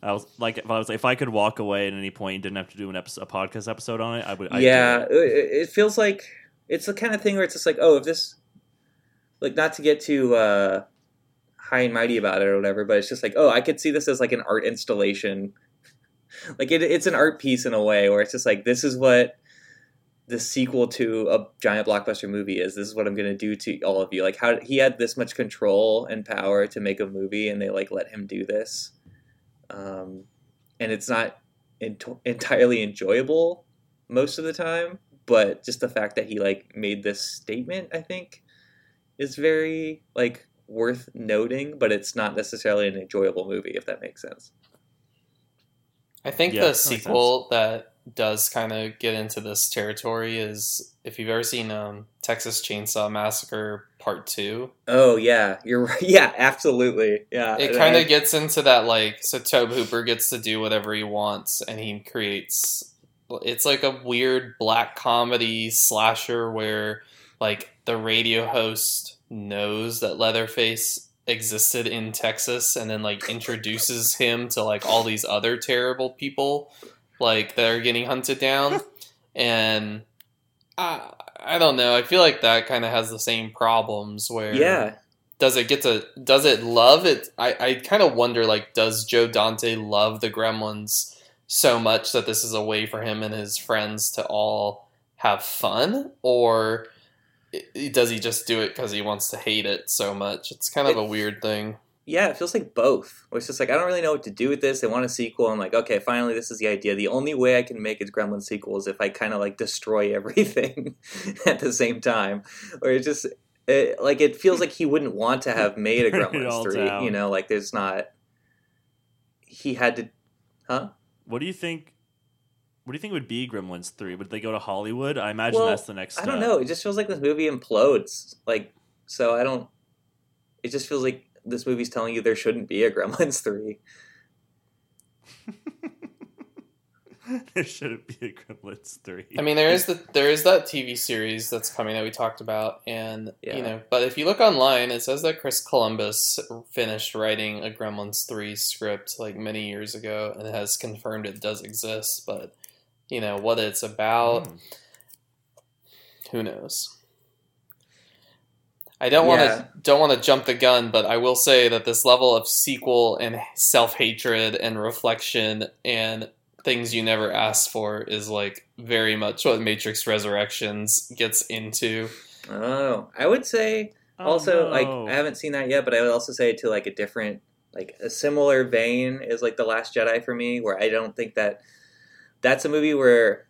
I was like, if I was like, if I could walk away at any point and didn't have to do an episode, a podcast episode on it, I would. I'd yeah, do it. It feels like it's the kind of thing where it's just like, oh, if this, like, not to get too uh, high and mighty about it or whatever, but it's just like, oh, I could see this as like an art installation Like, it, it's an art piece in a way where it's just like, this is what the sequel to a giant blockbuster movie is. This is what I'm going to do to all of you. Like, how he had this much control and power to make a movie, and they, like, let him do this. Um, and it's not ent- entirely enjoyable most of the time, but just the fact that he, like, made this statement, I think, is very, like, worth noting, but it's not necessarily an enjoyable movie, if that makes sense. I think yeah, the sequel that does kind of get into this territory is, if you've ever seen um, Texas Chainsaw Massacre Part two. Oh, yeah. You're right. Yeah, absolutely. Yeah. It kind of gets into that, like, so Tobe Hooper gets to do whatever he wants, and he creates... It's like a weird black comedy slasher where, like, the radio host knows that Leatherface existed in Texas, and then, like, introduces him to, like, all these other terrible people, like, that are getting hunted down. And I, I don't know. I feel like that kind of has the same problems where, yeah, does it get to, does it love it? I, I kind of wonder, like, does Joe Dante love the Gremlins so much that this is a way for him and his friends to all have fun? Or does he just do it because he wants to hate it so much? It's kind of it, a weird thing. Yeah, it feels like both. It's just like, I don't really know what to do with this. They want a sequel. I'm like, okay, finally, this is the idea. The only way I can make a Gremlin sequel is if I kind of, like, destroy everything at the same time. Or it just, it, like, it feels like he wouldn't want to have made a Gremlins three. Down. You know, like, there's not... He had to... Huh? What do you think... What do you think would be Gremlins three? Would they go to Hollywood? I imagine well, that's the next step. I don't know. It just feels like this movie implodes. Like, so I don't... It just feels like this movie's telling you there shouldn't be a Gremlins three. There shouldn't be a Gremlins three. I mean, there is the there is that T V series that's coming that we talked about. And, yeah. you know, but if you look online, it says that Chris Columbus finished writing a Gremlins three script, like, many years ago, and has confirmed it does exist, but... You know, what it's about, mm. who knows? I don't want to yeah. don't want to jump the gun, but I will say that this level of sequel and self-hatred and reflection and things you never asked for is, like, very much what Matrix Resurrections gets into. Oh, I would say also, oh, no. like, I haven't seen that yet, but I would also say to, like, a different, like, a similar vein is, like, The Last Jedi for me, where I don't think that... That's a movie where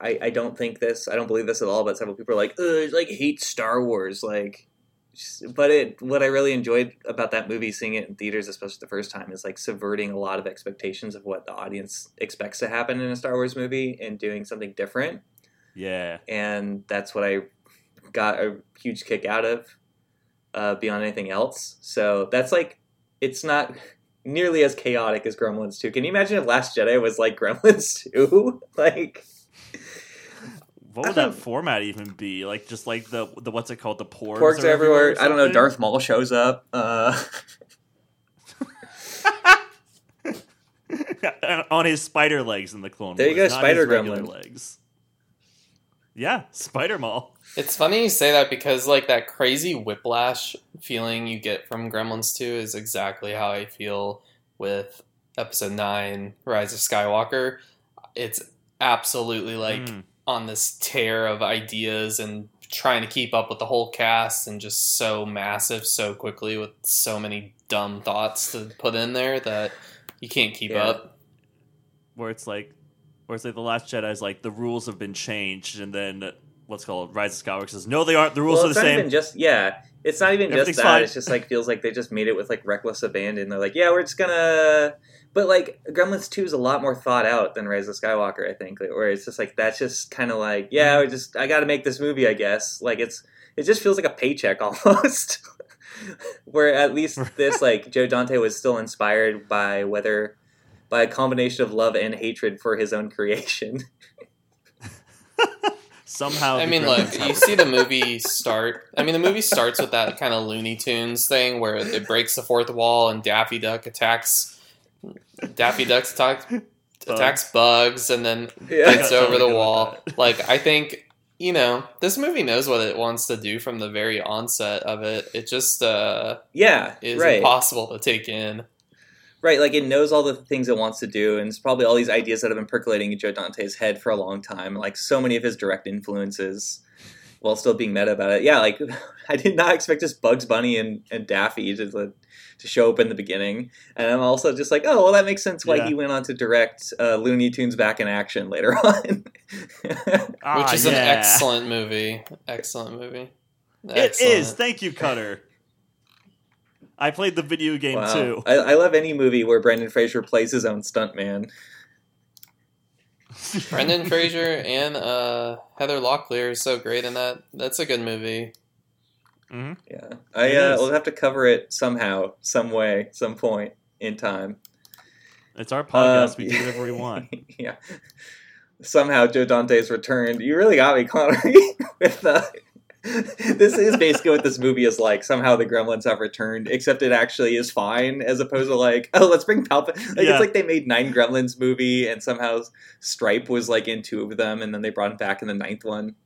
I, I don't think this, I don't believe this at all, but several people are like, ugh, like, hate Star Wars. Like, just, but it, what I really enjoyed about that movie, seeing it in theaters, especially the first time, is, like, subverting a lot of expectations of what the audience expects to happen in a Star Wars movie and doing something different. Yeah. And that's what I got a huge kick out of uh, beyond anything else. So that's, like, it's not... nearly as chaotic as Gremlins two. Can you imagine if Last Jedi was like Gremlins two? Like, what would that format even be? Like, just like the the what's it called? The porgs, porgs are everywhere. everywhere I don't know. Darth Maul shows up. Uh... On his spider legs in the Clone Wars. There you go, spider gremlin legs. Yeah, Spider Maul. It's funny you say that because, like, that crazy whiplash feeling you get from Gremlins two is exactly how I feel with Episode nine, Rise of Skywalker. It's absolutely, like, mm. on this tear of ideas and trying to keep up with the whole cast and just so massive so quickly with so many dumb thoughts to put in there that you can't keep yeah. up. Where it's like... Whereas, like, The Last Jedi is like, the rules have been changed, and then what's called Rise of Skywalker says, no, they aren't. The rules well, are the same. It's not even just, yeah, it's not even just that. Fine. It's just, like, feels like they just made it with, like, reckless abandon. They're like, yeah, we're just gonna... But, like, Gremlins two is a lot more thought out than Rise of Skywalker, I think, where it's just, like, that's just kind of like, yeah, we're just, I gotta make this movie, I guess. Like, it's it just feels like a paycheck, almost. Where at least this, like, Joe Dante was still inspired by whether... by a combination of love and hatred for his own creation. Somehow. I mean, look, you see the movie start. I mean, the movie starts with that kind of Looney Tunes thing where it breaks the fourth wall and Daffy Duck attacks. Daffy Duck attack, attacks bugs and then yeah. gets over the wall. Like, I think, you know, this movie knows what it wants to do from the very onset of it. It just uh, yeah, is right. impossible to take in. Right, like it knows all the things it wants to do, and it's probably all these ideas that have been percolating in Joe Dante's head for a long time, like so many of his direct influences, while still being meta about it. Yeah, like I did not expect just Bugs Bunny and, and Daffy to to show up in the beginning, and I'm also just like, oh, well, that makes sense why yeah. he went on to direct uh, Looney Tunes Back in Action later on, ah, which is yeah. an excellent movie. Excellent movie. Excellent. It is. Thank you, Cutter. I played the video game, wow. too. I, I love any movie where Brendan Fraser plays his own stuntman. Brendan Fraser and uh, Heather Locklear is so great in that. That's a good movie. Mm-hmm. Yeah, I uh, will have to cover it somehow, some way, some point in time. It's our podcast. Uh, we do whatever we want. Yeah. Somehow Joe Dante's returned. You really got me, Connery, with the... Uh, this is basically what this movie is like. Somehow the Gremlins have returned, except it actually is fine, as opposed to like, oh, let's bring Palpatine. Like, yeah. It's like they made nine Gremlins movie, and somehow Stripe was like in two of them, and then they brought him back in the ninth one.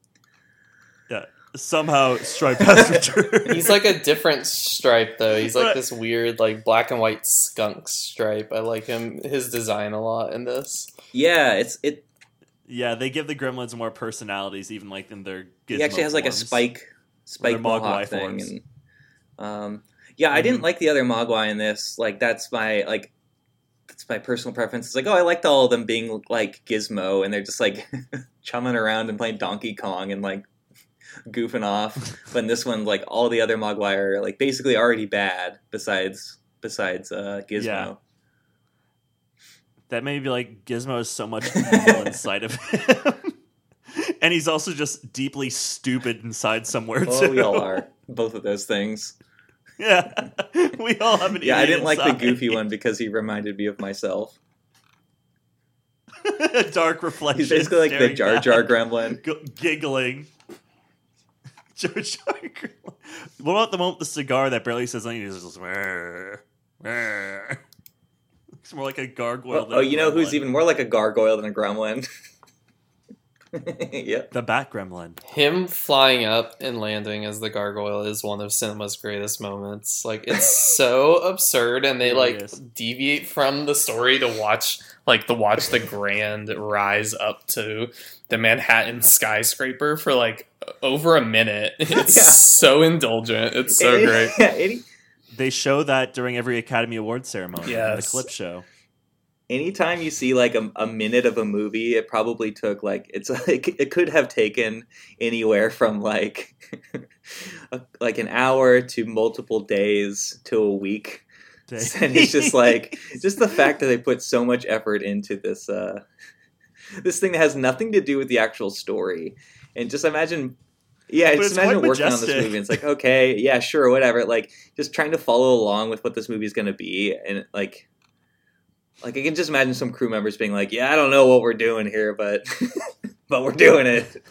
Yeah, somehow Stripe has returned. He's like a different Stripe, though. He's like this weird, like black and white skunk Stripe. I like him, his design a lot in this. Yeah, it's it. Yeah, they give the Gremlins more personalities, even like in their gizmo He actually has forms. Like a spike, spike Mogwai thing. And, um, yeah, mm-hmm. I didn't like the other Mogwai in this. Like that's my like, that's my personal preference. It's like, oh, I liked all of them being like Gizmo, and they're just like chumming around and playing Donkey Kong and like goofing off. But in this one, like all the other Mogwai are like basically already bad. Besides, besides uh, Gizmo. Yeah. That may be like Gizmo is so much evil inside of him. And he's also just deeply stupid inside somewhere, well, too. Oh, we all are. Both of those things. Yeah. We all have an yeah, idiot Yeah, I didn't inside. Like the goofy one because he reminded me of myself. Dark reflection. He's basically like the Jar Jar Gremlin. G- giggling. Jar Jar Gremlin. What about the moment with the cigar that barely says anything? He's just... Rrr, rrr. It's more like a gargoyle. Well, than oh, a you know gremlin. Who's even more like a gargoyle than a gremlin? Yep. The Bat Gremlin. Him flying up and landing as the gargoyle is one of cinema's greatest moments. Like, it's so absurd, and they like deviate from the story to watch, like, to watch the Grand rise up to the Manhattan skyscraper for like over a minute. It's yeah. so indulgent. It's so it, great. Yeah, it, They show that during every Academy Awards ceremony, yes. the clip show. Anytime you see like a, a minute of a movie, it probably took like it's like it could have taken anywhere from like a, like an hour to multiple days to a week. Dang. And it's just like just the fact that they put so much effort into this uh, this thing that has nothing to do with the actual story, and just imagine. Yeah, but just imagine working on this movie. It's like, okay, yeah, sure, whatever. Like, just trying to follow along with what this movie is going to be, and like, like I can just imagine some crew members being like, "Yeah, I don't know what we're doing here, but but we're doing it."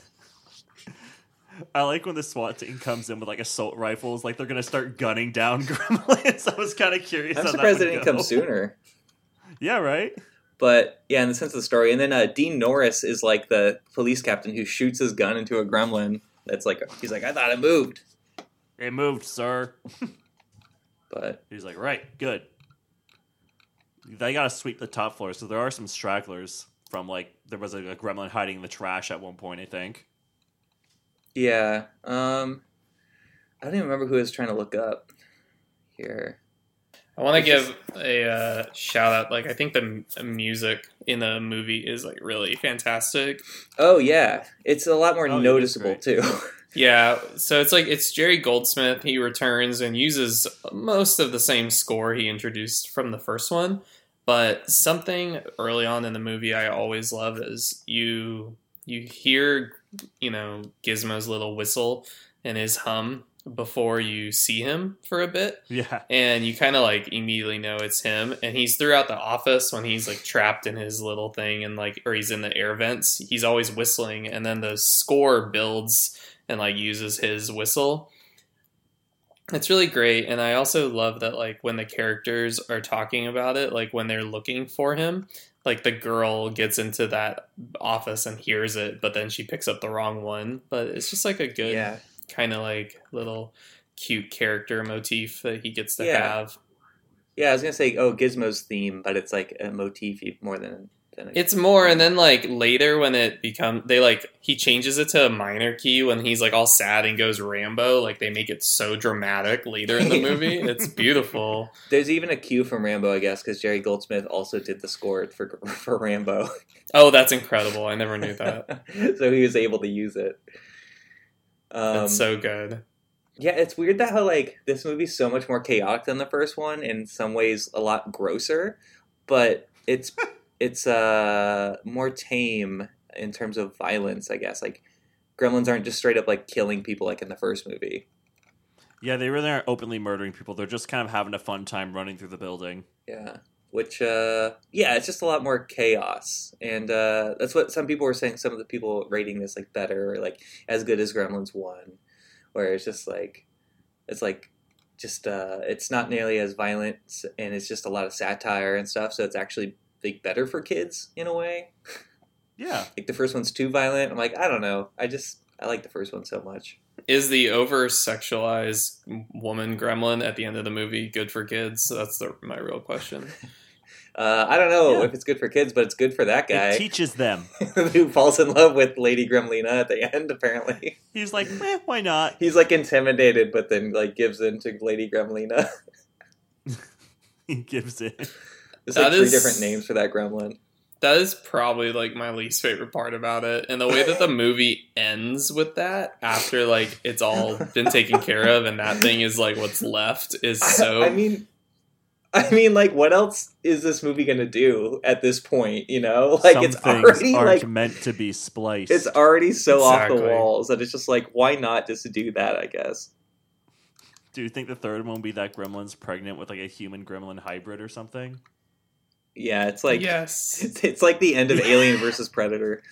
I like when the SWAT team comes in with like assault rifles, like they're going to start gunning down gremlins. I was kind of curious. I'm how surprised that would it didn't go. Come sooner. Yeah, right. But yeah, in the sense of the story, and then uh, Dean Norris is like the police captain who shoots his gun into a gremlin. It's like he's like, I thought it moved. It moved, sir. But he's like, right, good. They gotta sweep the top floor, so there are some stragglers from like there was a, a gremlin hiding in the trash at one point, I think. Yeah. Um I don't even remember who I was trying to look up here. I want to give a uh, shout out. Like, I think the m- music in the movie is like really fantastic. Oh yeah, it's a lot more oh, noticeable too. Yeah, so it's like it's Jerry Goldsmith. He returns and uses most of the same score he introduced from the first one. But something early on in the movie I always love is you you hear you know Gizmo's little whistle and his hum before you see him for a bit, yeah, and you kind of like immediately know it's him. And he's throughout the office when he's like trapped in his little thing and like, or he's in the air vents, he's always whistling. And then the score builds and like uses his whistle. It's really great. And I also love that like when the characters are talking about it, like when they're looking for him, like the girl gets into that office and hears it, but then she picks up the wrong one. But it's just like a good yeah. kind of like little cute character motif that he gets to yeah. have. Yeah, I was gonna say, oh, Gizmo's theme, but it's like a motif more than than. A... It's more, and then like later when it becomes, they like he changes it to a minor key when he's like all sad and goes Rambo. Like they make it so dramatic later in the movie. It's beautiful. There's even a cue from Rambo, I guess, because Jerry Goldsmith also did the score for for Rambo. Oh, that's incredible! I never knew that. So he was able to use it. Um, it's so good. Yeah, it's weird that how, like, this movie's so much more chaotic than the first one, in some ways a lot grosser, but it's it's uh, more tame in terms of violence, I guess. Like, Gremlins aren't just straight up, like, killing people like in the first movie. Yeah, they really aren't openly murdering people. They're just kind of having a fun time running through the building. Yeah, which, uh, yeah, it's just a lot more chaos. And uh, that's what some people were saying, some of the people rating this, like, better, or, like, as good as Gremlins one. Where it's just like, it's like, just uh, it's not nearly as violent, and it's just a lot of satire and stuff. So it's actually like better for kids in a way. Yeah, like the first one's too violent. I'm like, I don't know. I just I like the first one so much. Is the over sexualized woman gremlin at the end of the movie good for kids? That's the, my real question. uh, I don't know yeah. if it's good for kids, but it's good for that guy. It teaches them who falls in love with Lady Gremlina at the end. Apparently. He's like, eh, why not? He's like intimidated, but then like gives in to Lady Gremlina. He gives in. There's like that three is, different names for that gremlin. That is probably like my least favorite part about it, and the way that the movie ends with that after like it's all been taken care of, and that thing is like what's left is so. I, I mean, I mean, like, what else is this movie gonna do at this point? You know, like Some it's already aren't like meant to be spliced. It's already so exactly. off the walls that it's just like, why not just do that? I guess. Do you think the third one will be that Gremlin's pregnant with like a human gremlin hybrid or something? Yeah, it's like yes, it's, it's like the end of Alien versus Predator.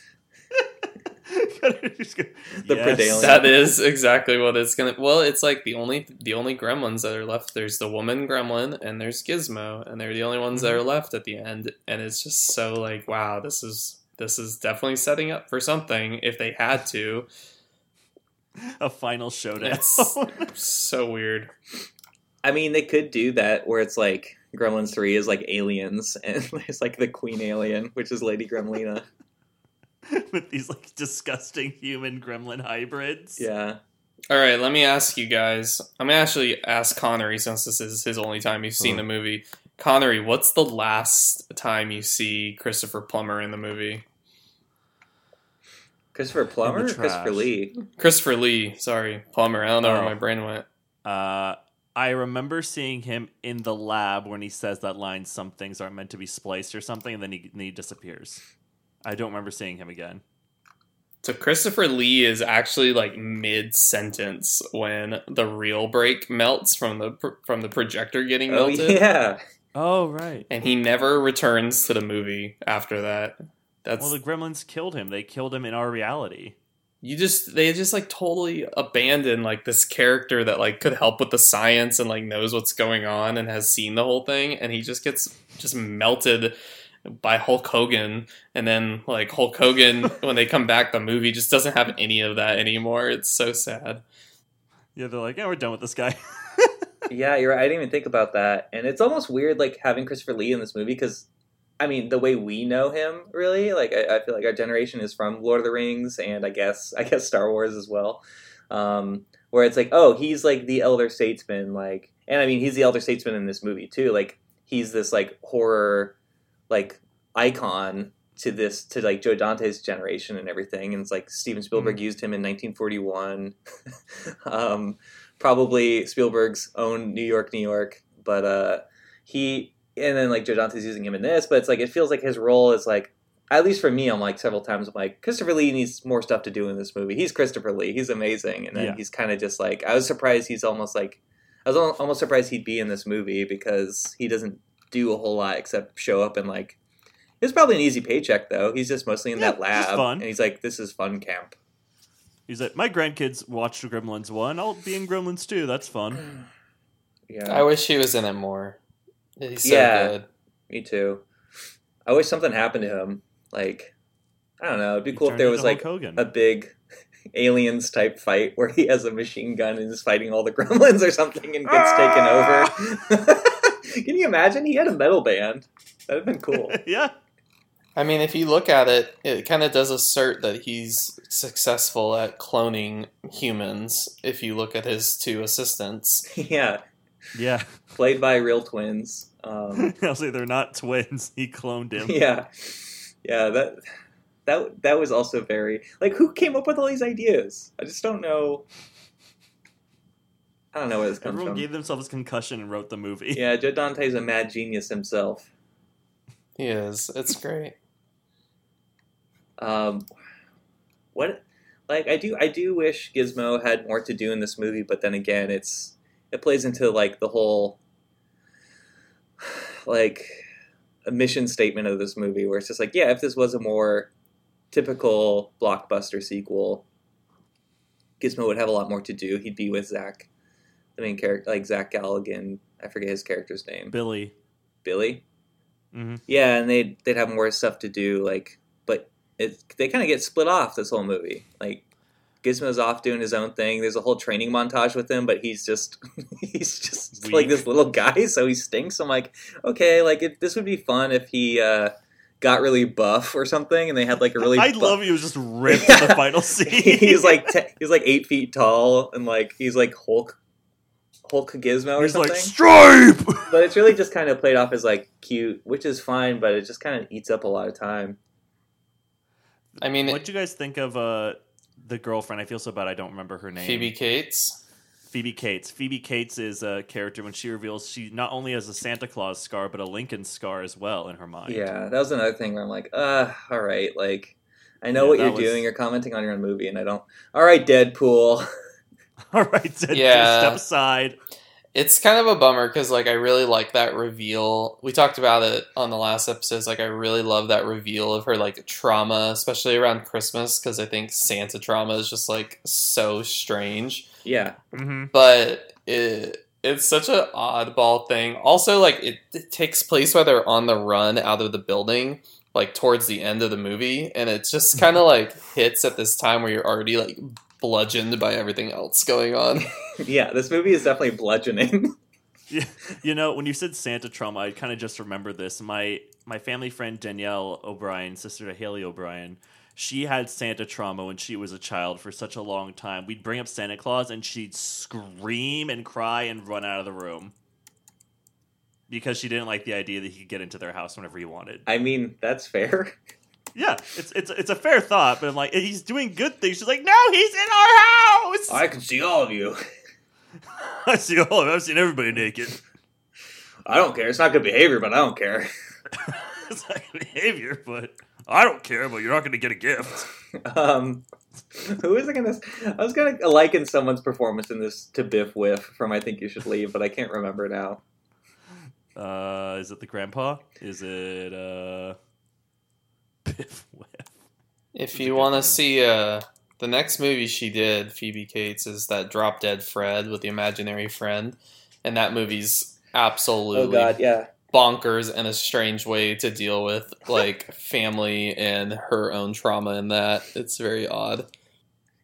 The yes, that is exactly what it's gonna. Well, it's like the only the only gremlins that are left. There's the woman gremlin and there's Gizmo, and they're the only ones mm-hmm. that are left at the end. And it's just so like, wow, this is this is definitely setting up for something if they had to. A final showdown. It's so weird. I mean, they could do that where it's like Gremlins three is like Aliens, and there's like the Queen Alien, which is Lady Gremlina. With these like disgusting human gremlin hybrids. Yeah. All right, let me ask you guys. I'm gonna actually ask Connery, since this is his only time you've seen mm. the movie. Connery, what's the last time you see Christopher Plummer in the movie? Christopher Plummer? Or Christopher Lee. Christopher Lee. Sorry, Plummer. I don't know oh. where my brain went. Uh, I remember seeing him in the lab when he says that line, "Some things aren't meant to be spliced" or something, and then he, and he disappears. I don't remember seeing him again. So Christopher Lee is actually like mid-sentence when the reel brake melts from the from the projector getting oh, melted. Yeah. Oh, right. And he never returns to the movie after that. That's Well, the Gremlins killed him. They killed him in our reality. You just they just like totally abandoned like this character that like could help with the science and like knows what's going on and has seen the whole thing, and he just gets just melted by Hulk Hogan, and then like Hulk Hogan when they come back, the movie just doesn't have any of that anymore. It's so sad. Yeah, they're like, yeah, we're done with this guy. Yeah, you're right. I didn't even think about that, and it's almost weird like having Christopher Lee in this movie because, I mean, the way we know him really, like I, I feel like our generation is from Lord of the Rings and I guess I guess Star Wars as well, um, where it's like, oh, he's like the elder statesman, like, and I mean he's the elder statesman in this movie too. Like he's this like horror. Like icon to this to like Joe Dante's generation and everything, and it's like Steven Spielberg mm-hmm. used him in nineteen forty-one, um, probably Spielberg's own New York, New York. But uh, he and then like Joe Dante's using him in this, but it's like it feels like his role is like, at least for me, I'm like several times I'm like Christopher Lee needs more stuff to do in this movie. He's Christopher Lee, he's amazing, and then yeah. he's kind of just like I was surprised he's almost like I was almost surprised he'd be in this movie because he doesn't do a whole lot except show up and like it's probably an easy paycheck though. He's just mostly in yeah, that lab and he's like, this is fun camp. He's like, my grandkids watched Gremlins one, I'll be in Gremlins two, that's fun. Yeah, I wish he was in it more. He's so yeah, good. Me too. I wish something happened to him. Like I don't know, it'd be he cool if there was like a big Aliens type fight where he has a machine gun and is fighting all the gremlins or something and gets ah! taken over. Can you imagine? He had a metal band. That'd have been cool. Yeah. I mean, if you look at it, it kind of does assert that he's successful at cloning humans, if you look at his two assistants. Yeah. Yeah. Played by real twins. Um, I'll say they're not twins. He cloned him. Yeah. Yeah, that that that was also very... Like, who came up with all these ideas? I just don't know... I don't know where this comes Everyone from. Gave themselves concussion and wrote the movie. Yeah, Joe Dante's a mad genius himself. He is. It's great. Um, what, like I do, I do wish Gizmo had more to do in this movie, but then again, it's it plays into like the whole like a mission statement of this movie, where it's just like, yeah, if this was a more typical blockbuster sequel, Gizmo would have a lot more to do. He'd be with Zach. The main character, like Zach Galligan, I forget his character's name. Billy. Billy? Mm-hmm. Yeah, and they'd, they'd have more stuff to do, like, but it, they kind of get split off this whole movie. Like, Gizmo's off doing his own thing. There's a whole training montage with him, but he's just, he's just, Weak. like, this little guy, so he stinks. I'm like, okay, like, it, this would be fun if he, uh... got really buff or something, and they had like a really. I buff... love he was just ripped in the final scene. he's like te- he's like eight feet tall, and like he's like Hulk, Hulk Gizmo or he's something. He's like stripe. But it's really just kind of played off as like cute, which is fine, but it just kind of eats up a lot of time. I mean, what do you guys think of uh, the girlfriend? I feel so bad I don't remember her name. Phoebe Cates. Phoebe Cates. Phoebe Cates is a character when she reveals she not only has a Santa Claus scar, but a Lincoln scar as well in her mind. Yeah, that was another thing where I'm like, uh, all right, like, I know yeah, what you're was... doing. You're commenting on your own movie, and I don't... All right, Deadpool. All right, Deadpool, yeah. Step aside. It's kind of a bummer, because, like, I really like that reveal. We talked about it on the last episodes. Like, I really love that reveal of her, like, trauma, especially around Christmas, because I think Santa trauma is just, like, so strange. Yeah, mm-hmm. But it it's such an oddball thing. Also, like, it, it takes place while they're on the run out of the building, like, towards the end of the movie. And it just kind of, like, hits at this time where you're already, like, bludgeoned by everything else going on. Yeah, this movie is definitely bludgeoning. Yeah, you know, when you said Santa trauma, I kind of just remember this. My, my family friend Danielle O'Brien, sister to Haley O'Brien, she had Santa trauma when she was a child for such a long time. We'd bring up Santa Claus, and she'd scream and cry and run out of the room because she didn't like the idea that he could get into their house whenever he wanted. I mean, that's fair. Yeah, it's it's it's a fair thought, but I'm like, he's doing good things. She's like, no, he's in our house! I can see all of you. I see all of you. I've seen everybody naked. I don't care. It's not good behavior, but I don't care. It's not good behavior, but... I don't care, but you're not going to get a gift. Um, who is it going to... I was going to liken someone's performance in this to Biff Whiff from I Think You Should Leave, but I can't remember now. Uh, is it the grandpa? Is it uh, Biff Whiff? If you want to see uh, the next movie she did, Phoebe Cates, is that Drop Dead Fred with the imaginary friend. And that movie's absolutely... Oh, God, yeah. Bonkers and a strange way to deal with like family and her own trauma in that. It's very odd.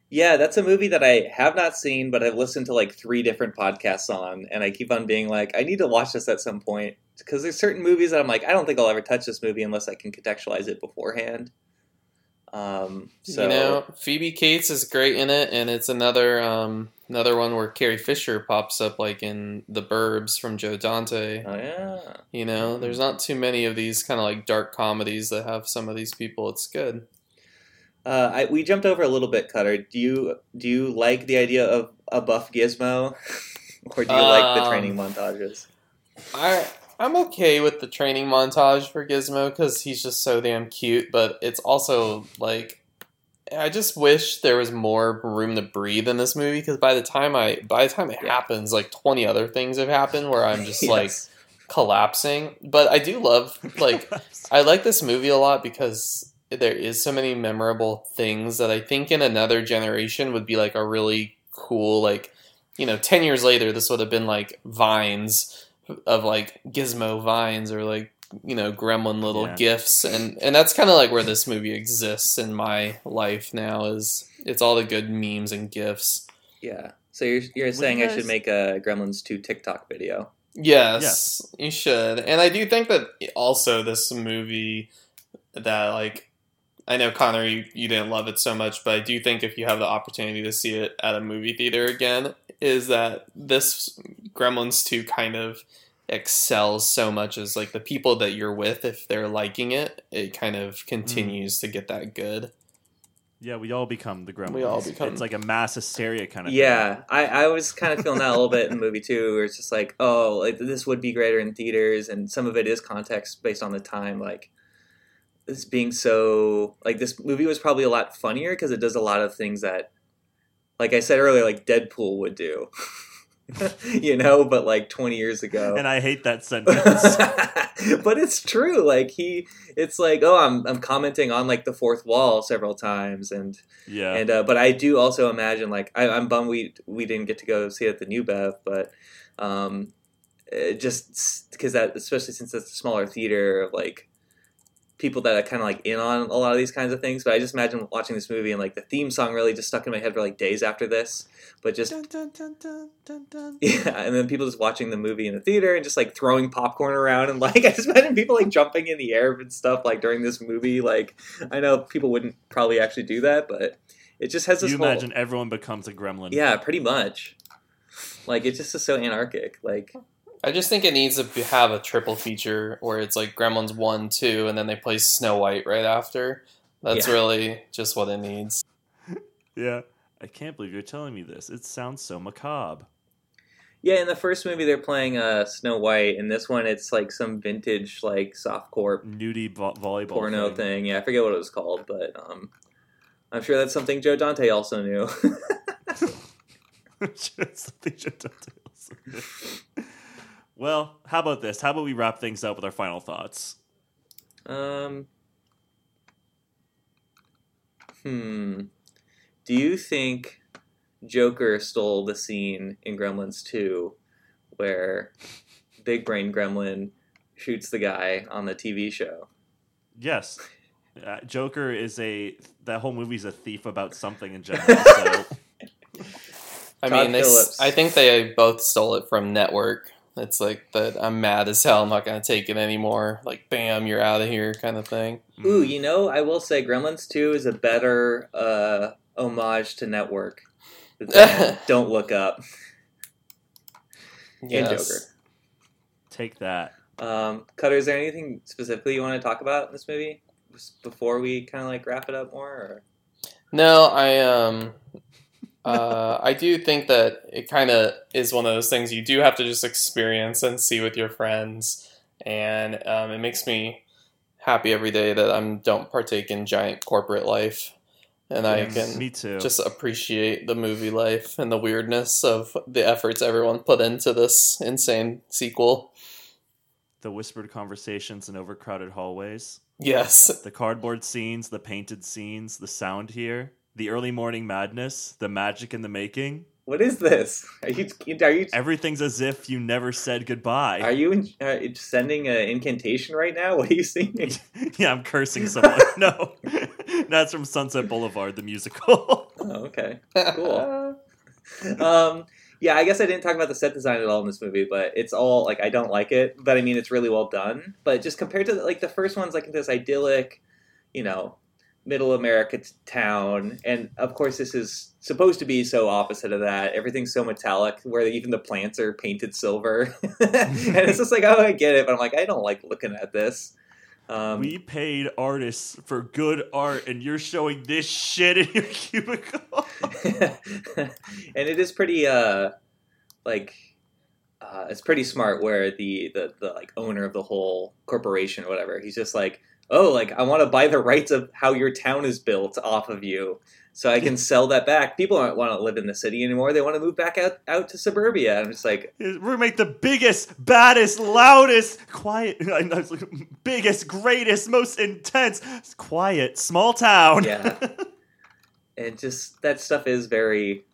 Yeah, that's a movie that I have not seen, but I've listened to like three different podcasts on, and I keep on being like, I need to watch this at some point, because there's certain movies that I'm like, I don't think I'll ever touch this movie unless I can contextualize it beforehand. Um, so you know, Phoebe Cates is great in it, and it's another um another one where Carrie Fisher pops up, like in The Burbs from Joe Dante. Oh, yeah. You know, there's not too many of these kind of like dark comedies that have some of these people. It's good. Uh, I, we jumped over a little bit, Cutter. Do you do you like the idea of a buff Gizmo, or do you um, like the training montages? I I'm okay with the training montage for Gizmo because he's just so damn cute. But it's also like, I just wish there was more room to breathe in this movie, because by the time I, by the time it yeah. happens, like twenty other things have happened where I'm just yes. like collapsing. But I do love, like, I like this movie a lot because there is so many memorable things that I think in another generation would be like a really cool, like, you know, ten years later, this would have been like Vines of like Gizmo Vines, or like, you know, gremlin little yeah. gifts, and and that's kind of like where this movie exists in my life now, is it's all the good memes and gifs. Yeah. So you're you're what saying you guys... I should make a Gremlins two TikTok video. Yes, yes, you should. And I do think that also this movie that, like, I know, Connor, you, you didn't love it so much, but I do think if you have the opportunity to see it at a movie theater again, is that this Gremlins two kind of excels so much as, like, the people that you're with, if they're liking it, it kind of continues mm. to get that good. Yeah, we all become the Gremlins. We all become. It's like a mass hysteria kind of yeah, thing. Yeah, I, I was kind of feeling that a little bit in the movie, too, where it's just like, oh, like, this would be greater in theaters, and some of it is context based on the time, like, this being so, like, this movie was probably a lot funnier because it does a lot of things that, like I said earlier, like Deadpool would do, you know, but, like, twenty years ago. And I hate that sentence. But it's true. Like, he, it's like, oh, I'm I'm commenting on, like, the fourth wall several times, and yeah, and uh, but I do also imagine, like, I, I'm bummed we we didn't get to go see it at the New Bev, but um, it just because that, especially since it's a smaller theater, like, people that are kind of, like, in on a lot of these kinds of things. But I just imagine watching this movie and, like, the theme song really just stuck in my head for, like, days after this. But just dun, dun, dun, dun, dun, dun. Yeah, and then people just watching the movie in the theater and just, like, throwing popcorn around, and, like, I just imagine people, like, jumping in the air and stuff, like, during this movie. Like, I know people wouldn't probably actually do that, but it just has this you whole... imagine everyone becomes a gremlin. Yeah, pretty much. Like, it just is so anarchic. Like, I just think it needs to have a triple feature where it's like Gremlins one, two, and then they play Snow White right after. That's yeah. really just what it needs. Yeah. I can't believe you're telling me this. It sounds so macabre. Yeah, in the first movie they're playing uh, Snow White. In this one it's like some vintage, like, softcore nudie vo- volleyball porno thing. thing. Yeah, I forget what it was called, but um, I'm sure that's something Joe Dante also knew. I'm sure that's something Joe Dante also knew. Well, how about this? How about we wrap things up with our final thoughts? Um. Hmm. Do you think Joker stole the scene in Gremlins two where Big Brain Gremlin shoots the guy on the T V show? Yes. Uh, Joker is a... That whole movie's a thief about something in general, so... I Todd mean, they, I think they both stole it from Network. It's like that I'm mad as hell, I'm not going to take it anymore. Like, bam, you're out of here kind of thing. Ooh, you know, I will say Gremlins two is a better uh, homage to Network than Don't Look Up. Yes. And Joker. Take that. Um, Cutter, is there anything specifically you want to talk about in this movie before we kind of, like, wrap it up more? Or? No, I... um. Uh, I do think that it kind of is one of those things you do have to just experience and see with your friends, and um, it makes me happy every day that I don't partake in giant corporate life, and yes, I can me too. just appreciate the movie life and the weirdness of the efforts everyone put into this insane sequel. The whispered conversations in overcrowded hallways. Yes. The cardboard scenes, the painted scenes, the sound here. The early morning madness, the magic in the making. What is this? Are you? Are you? Everything's as if you never said goodbye. Are you in, uh, sending an incantation right now? What are you singing? Yeah, I'm cursing someone. No, that's from Sunset Boulevard, the musical. Oh, okay, cool. um, yeah, I guess I didn't talk about the set design at all in this movie, but it's all like I don't like it, but I mean it's really well done. But just compared to like the first one's like this idyllic, you know. Middle America town, and of course this is supposed to be so opposite of that. Everything's so metallic, where even the plants are painted silver. And it's just like, oh, I get it, but I'm like, I don't like looking at this. Um, we paid artists for good art, and you're showing this shit in your cubicle. And it is pretty, uh, like... Uh, it's pretty smart where the, the, the like owner of the whole corporation or whatever, he's just like, oh, like, I want to buy the rights of how your town is built off of you so I can sell that back. People don't want to live in the city anymore. They want to move back out, out to suburbia. I'm just like... We're going to make the biggest, baddest, loudest, quiet... biggest, greatest, most intense, quiet, small town. Yeah. And just that stuff is very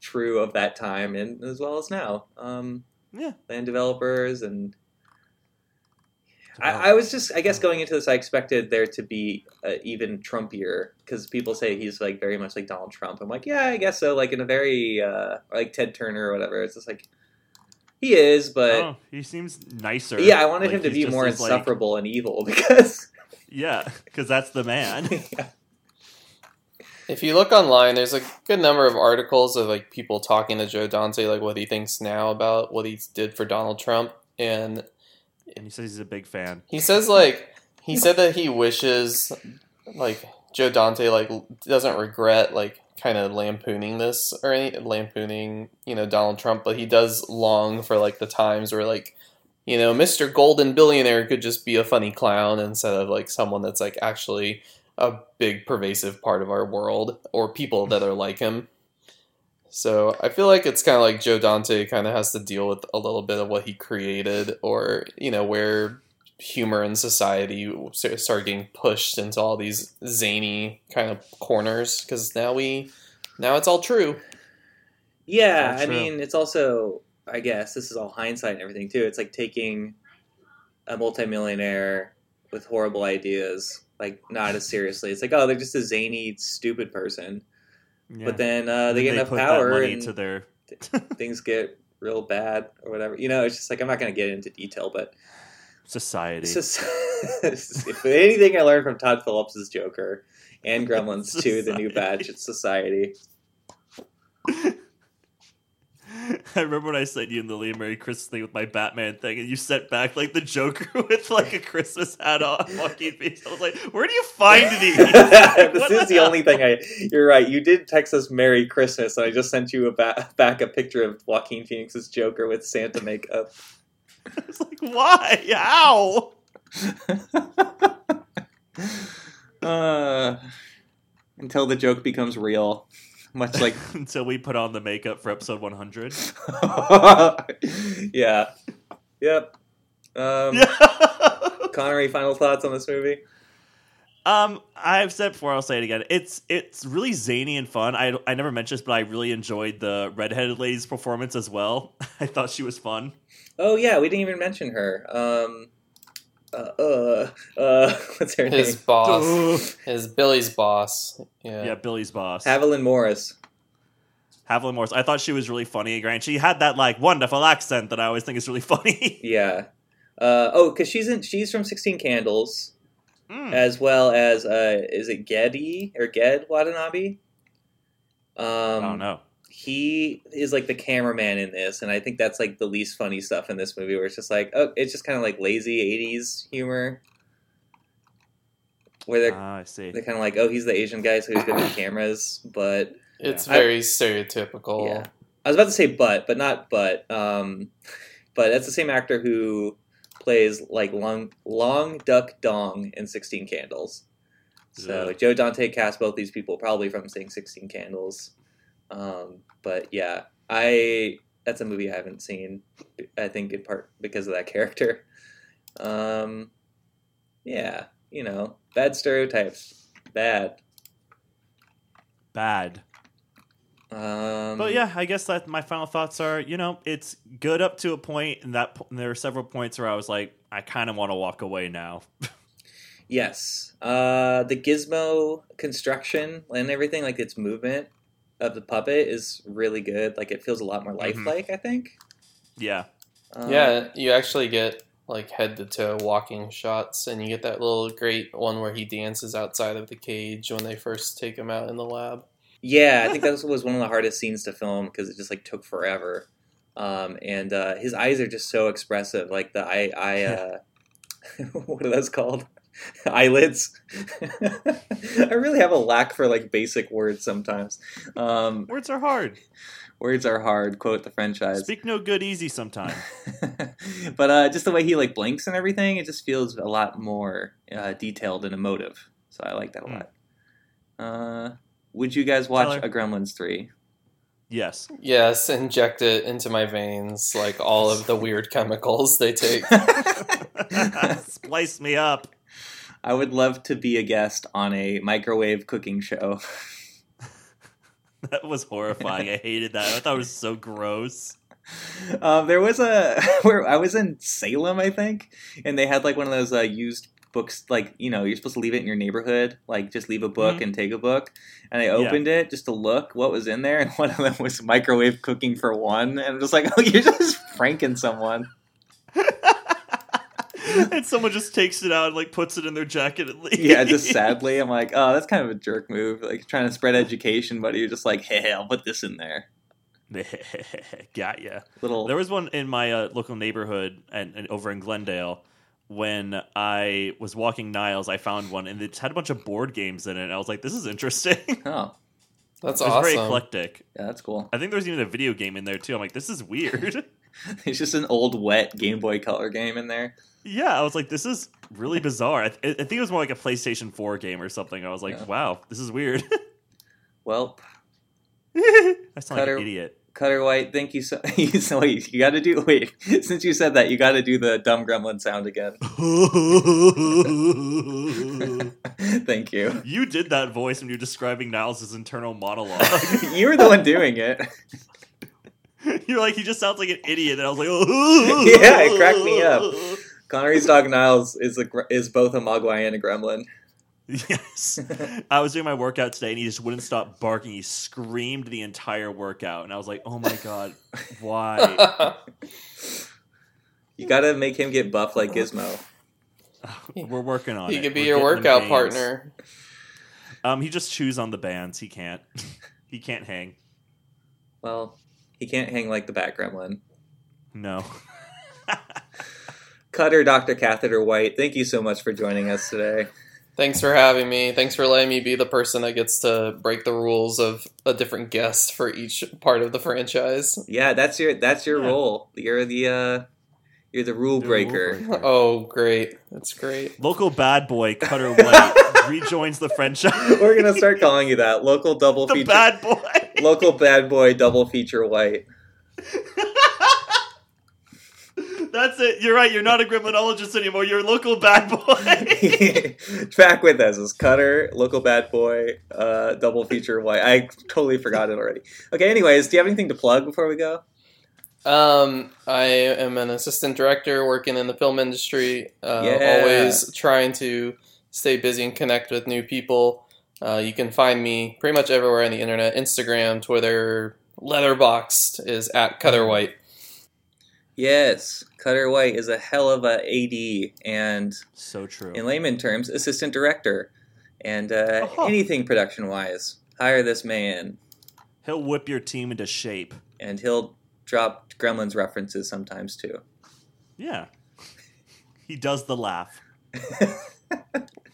true of that time and as well as now. Um, yeah. Land developers and... I, I was just, I guess going into this, I expected there to be uh, even Trumpier, because people say he's, like, very much like Donald Trump. I'm like, yeah, I guess so, like, in a very, uh, like, Ted Turner or whatever. It's just like, He is, but... Oh, he seems nicer. Yeah, I wanted like, him to be more insufferable like... and evil, because... Yeah, because that's the man. Yeah. If you look online, there's a good number of articles of like people talking to Joe Dante, like what he thinks now about what he did for Donald Trump, and... And he says he's a big fan. He says, like... He said that he wishes, like, Joe Dante, like, doesn't regret, like, kind of lampooning this or any, lampooning, you know, Donald Trump, but he does long for, like, the times where, like, you know, Mister Golden Billionaire could just be a funny clown instead of, like, someone that's, like, actually a big pervasive part of our world or people that are like him. So I feel like it's kind of like Joe Dante kind of has to deal with a little bit of what he created or, you know, where... humor in society start getting pushed into all these zany kind of corners because now we now it's all true. Yeah, all true. I mean, it's also, I guess this is all hindsight and everything too. It's like taking a multimillionaire with horrible ideas like not as seriously. It's like, oh, they're just a zany, stupid person. Yeah. But then uh, they and get they enough put power that money and to their... things get real bad or whatever. You know, it's just like I'm not going to get into detail, but. Society. So, if anything I learned from Todd Phillips' Joker and Gremlins two, the new batch, it's society. I remember when I sent you in the Lee Merry Christmas thing with my Batman thing, and you sent back like the Joker with like a Christmas hat on, walking face. I was like, "Where do you find these?" Like, this is the hell? Only thing I. You're right. You did text us "Merry Christmas," and I just sent you a ba- back a picture of Joaquin Phoenix's Joker with Santa makeup. I was like, why? How? uh, until the joke becomes real. Much like... Until we put on the makeup for episode one hundred. Yeah. Yep. Um, Connery, final thoughts on this movie? Um, I've said before, I'll say it again. It's it's really zany and fun. I, I never mentioned this, but I really enjoyed the redheaded lady's performance as well. I thought she was fun. Oh, yeah, we didn't even mention her. Um, uh, uh, uh, what's her His name? His boss. His Billy's boss. Yeah. yeah, Billy's boss. Haviland Morris. Haviland Morris. I thought she was really funny, Grant. She had that, like, wonderful accent that I always think is really funny. Yeah. Uh, oh, because she's in, she's from sixteen Candles, mm. as well as, uh, is it Geddy or Ged Watanabe? Um, I don't know. He is, like, the cameraman in this, and I think that's, like, the least funny stuff in this movie, where it's just, like, oh, it's just kind of, like, lazy eighties humor. Where they're, ah, I see. They're kind of like, oh, he's the Asian guy, so he's good with cameras, but... It's yeah. very I, stereotypical. Yeah. I was about to say but, but not but. Um, but that's the same actor who plays, like, Long, Long Duck Dong in sixteen Candles. So yeah. Joe Dante cast both these people, probably from saying sixteen Candles. Um, but yeah, I, that's a movie I haven't seen, I think in part because of that character. Um, yeah, you know, bad stereotypes, bad, bad. Um, but yeah, I guess that my final thoughts are, you know, it's good up to a point, and that and there were several points where I was like, I kind of want to walk away now. Yes. Uh, the gizmo construction and everything, like its movement of the puppet is really good. Like, it feels a lot more lifelike, mm-hmm. I think. Yeah. Um, yeah, you actually get, like, head-to-toe walking shots, and you get that little great one where he dances outside of the cage when they first take him out in the lab. Yeah, I think that was one of the hardest scenes to film, because it just, like, took forever. Um, and uh, his eyes are just so expressive. Like, the eye... eye uh, what are those called? Eyelids. I really have a lack for like basic words sometimes. Um, words are hard. Words are hard. Quote the Friendchise. Speak no good easy sometimes. But uh, just the way he like blinks and everything, it just feels a lot more uh, detailed and emotive. So I like that a mm. lot. Uh, would you guys watch Tyler? a Gremlins three? Yes. Yes. Inject it into my veins, like all of the weird chemicals they take. Splice me up. I would love to be a guest on a microwave cooking show. That was horrifying. I hated that. I thought it was so gross. Um, there was a... where I was in Salem, I think, and they had like one of those uh, used books, like, you know, you're supposed to leave it in your neighborhood, like just leave a book mm-hmm. and take a book. And I opened yeah. it just to look what was in there, and one of them was microwave cooking for one, and I'm just like, oh, you're just pranking someone. And someone just takes it out and like puts it in their jacket and leaves. Yeah, just sadly, I'm like, oh, that's kind of a jerk move, like trying to spread education, but you're just like, hey, I'll put this in there. Got ya. Little. There was one in my uh, local neighborhood and, and over in Glendale. When I was walking Niles, I found one, and it had a bunch of board games in it. And I was like, "This is interesting." Oh, that's it was awesome! Very eclectic. Yeah, that's cool. I think there's even a video game in there too. I'm like, "This is weird." It's just an old wet Game Boy Color game in there. Yeah, I was like, this is really bizarre. I, th- I think it was more like a PlayStation four game or something. I was like, yeah. wow, this is weird. Welp. I sound Cutter, like an idiot. Cutter White, thank you so much. So wait, you got to do... Wait, since you said that, you got to do the dumb gremlin sound again. Thank you. You did that voice when you were describing Niles' internal monologue. You were the one doing it. You're like, he just sounds like an idiot. And I was like... Oh. Yeah, it cracked me up. Connery's dog Niles is a, is both a Mogwai and a gremlin. Yes. I was doing my workout today, and he just wouldn't stop barking. He screamed the entire workout, and I was like, oh my god, why? You gotta make him get buff like Gizmo. We're working on he it. He could be We're your workout partner. Um, he just chews on the bands. He can't. He can't hang. Well, he can't hang like the Bat Gremlin. No. Cutter, Doctor Catheter White, thank you so much for joining us today. Thanks for having me. Thanks for letting me be the person that gets to break the rules of a different guest for each part of the franchise. Yeah, that's your that's your yeah. role. You're the uh, you're the rule breaker. rule breaker. Oh, great! That's great. Local bad boy Cutter White rejoins the franchise. We're gonna start calling you that. Local double the feature bad boy. Local bad boy double feature White. That's it. You're right. You're not a gremlinologist anymore. You're a local bad boy. Back with us is Cutter, local bad boy, uh, double feature White. I totally forgot it already. Okay. Anyways, do you have anything to plug before we go? Um, I am an assistant director working in the film industry. Uh, yeah. Always trying to stay busy and connect with new people. Uh, you can find me pretty much everywhere on the internet. Instagram, Twitter, Letterboxd is at Cutter White. Yes, Cutter White is a hell of a A D and, so true. In layman terms, assistant director. And uh, uh-huh. anything production-wise, hire this man. He'll whip your team into shape. And he'll drop Gremlins references sometimes, too. Yeah. He does the laugh.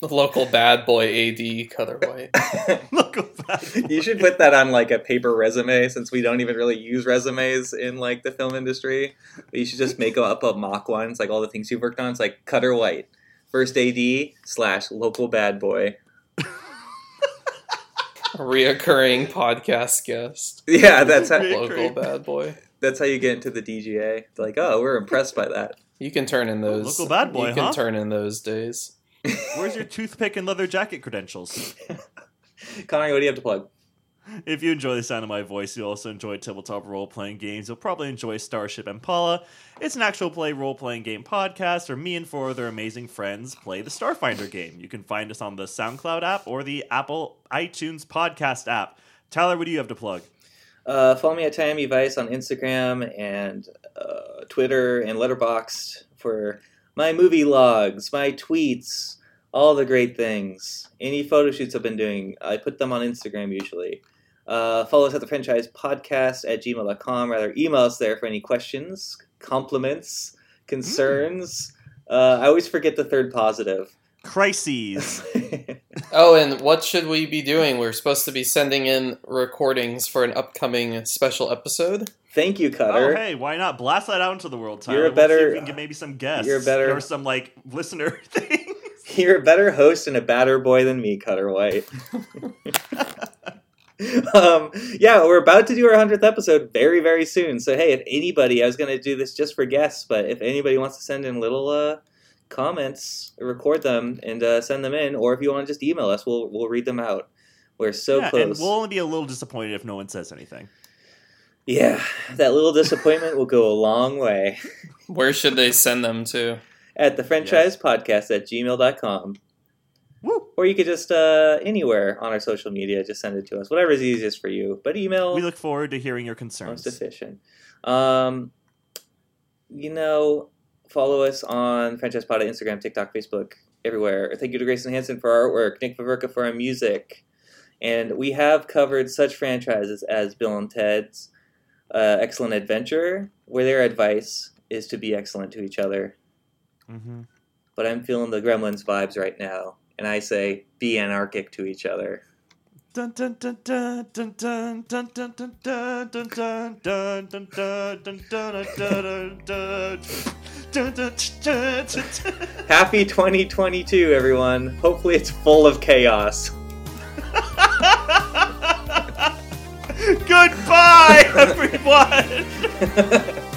The local bad boy A D, Cutter White. Local bad boy. You should put that on like a paper resume, since we don't even really use resumes in like the film industry. But you should just make up a mock one. It's like all the things you've worked on. It's like Cutter White, first A D slash local bad boy. Reoccurring podcast guest. Yeah, that's how local bad boy. That's how you get into the D G A. It's like, oh, we're impressed by that. You can turn in those oh, local bad boy. You can huh? turn in those days. Where's your toothpick and leather jacket credentials? Connery, what do you have to plug? If you enjoy the sound of my voice, you'll also enjoy tabletop role-playing games. You'll probably enjoy Starship Impala. It's an actual play role-playing game podcast where me and four other amazing friends play the Starfinder game. You can find us on the SoundCloud app or the Apple iTunes podcast app. Tyler, what do you have to plug? Uh, follow me at Tammy Vice on Instagram and uh, Twitter and Letterboxd for... my movie logs, my tweets, all the great things. Any photo shoots I've been doing, I put them on Instagram usually. Uh, follow us at the Friendchise Podcast at gmail dot com. Rather, email us there for any questions, compliments, concerns. Mm. Uh, I always forget the third positive. Crises. Oh, and what should we be doing? We're supposed to be sending in recordings for an upcoming special episode. Thank you, Cutter. Oh, hey, why not blast that out into the world, Tyler? You're a better. We'll see if we can get maybe some guests. You're a better. Or some like listener things. You're a better host and a badder boy than me, Cutter White. um, yeah, we're about to do our hundredth episode very, very soon. So hey, if anybody, I was going to do this just for guests, but if anybody wants to send in little uh, comments, record them and uh, send them in, or if you want to just email us, we'll we'll read them out. We're so yeah, close. And we'll only be a little disappointed if no one says anything. Yeah, that little disappointment will go a long way. Where should they send them to? at thefranchisepodcast at gmail dot com. Woo. Or you could just uh, anywhere on our social media, just send it to us. Whatever is easiest for you. But email. We look forward to hearing your concerns. Most efficient. Um, you know, follow us on Franchise Pod on Instagram, TikTok, Facebook, everywhere. Thank you to Grayson Hansen for our artwork, Nick Viverka for our music. And we have covered such franchises as Bill and Ted's uh, Excellent Adventure, where their advice is to be excellent to each other. Mm-hmm. But I'm feeling the Gremlins vibes right now. And I say, be anarchic to each other. Dun dun dun dun dun dun dun dun dun dun dun dun dun dun dun dun dun. Happy twenty twenty-two, everyone. Hopefully it's full of chaos. Goodbye, everyone.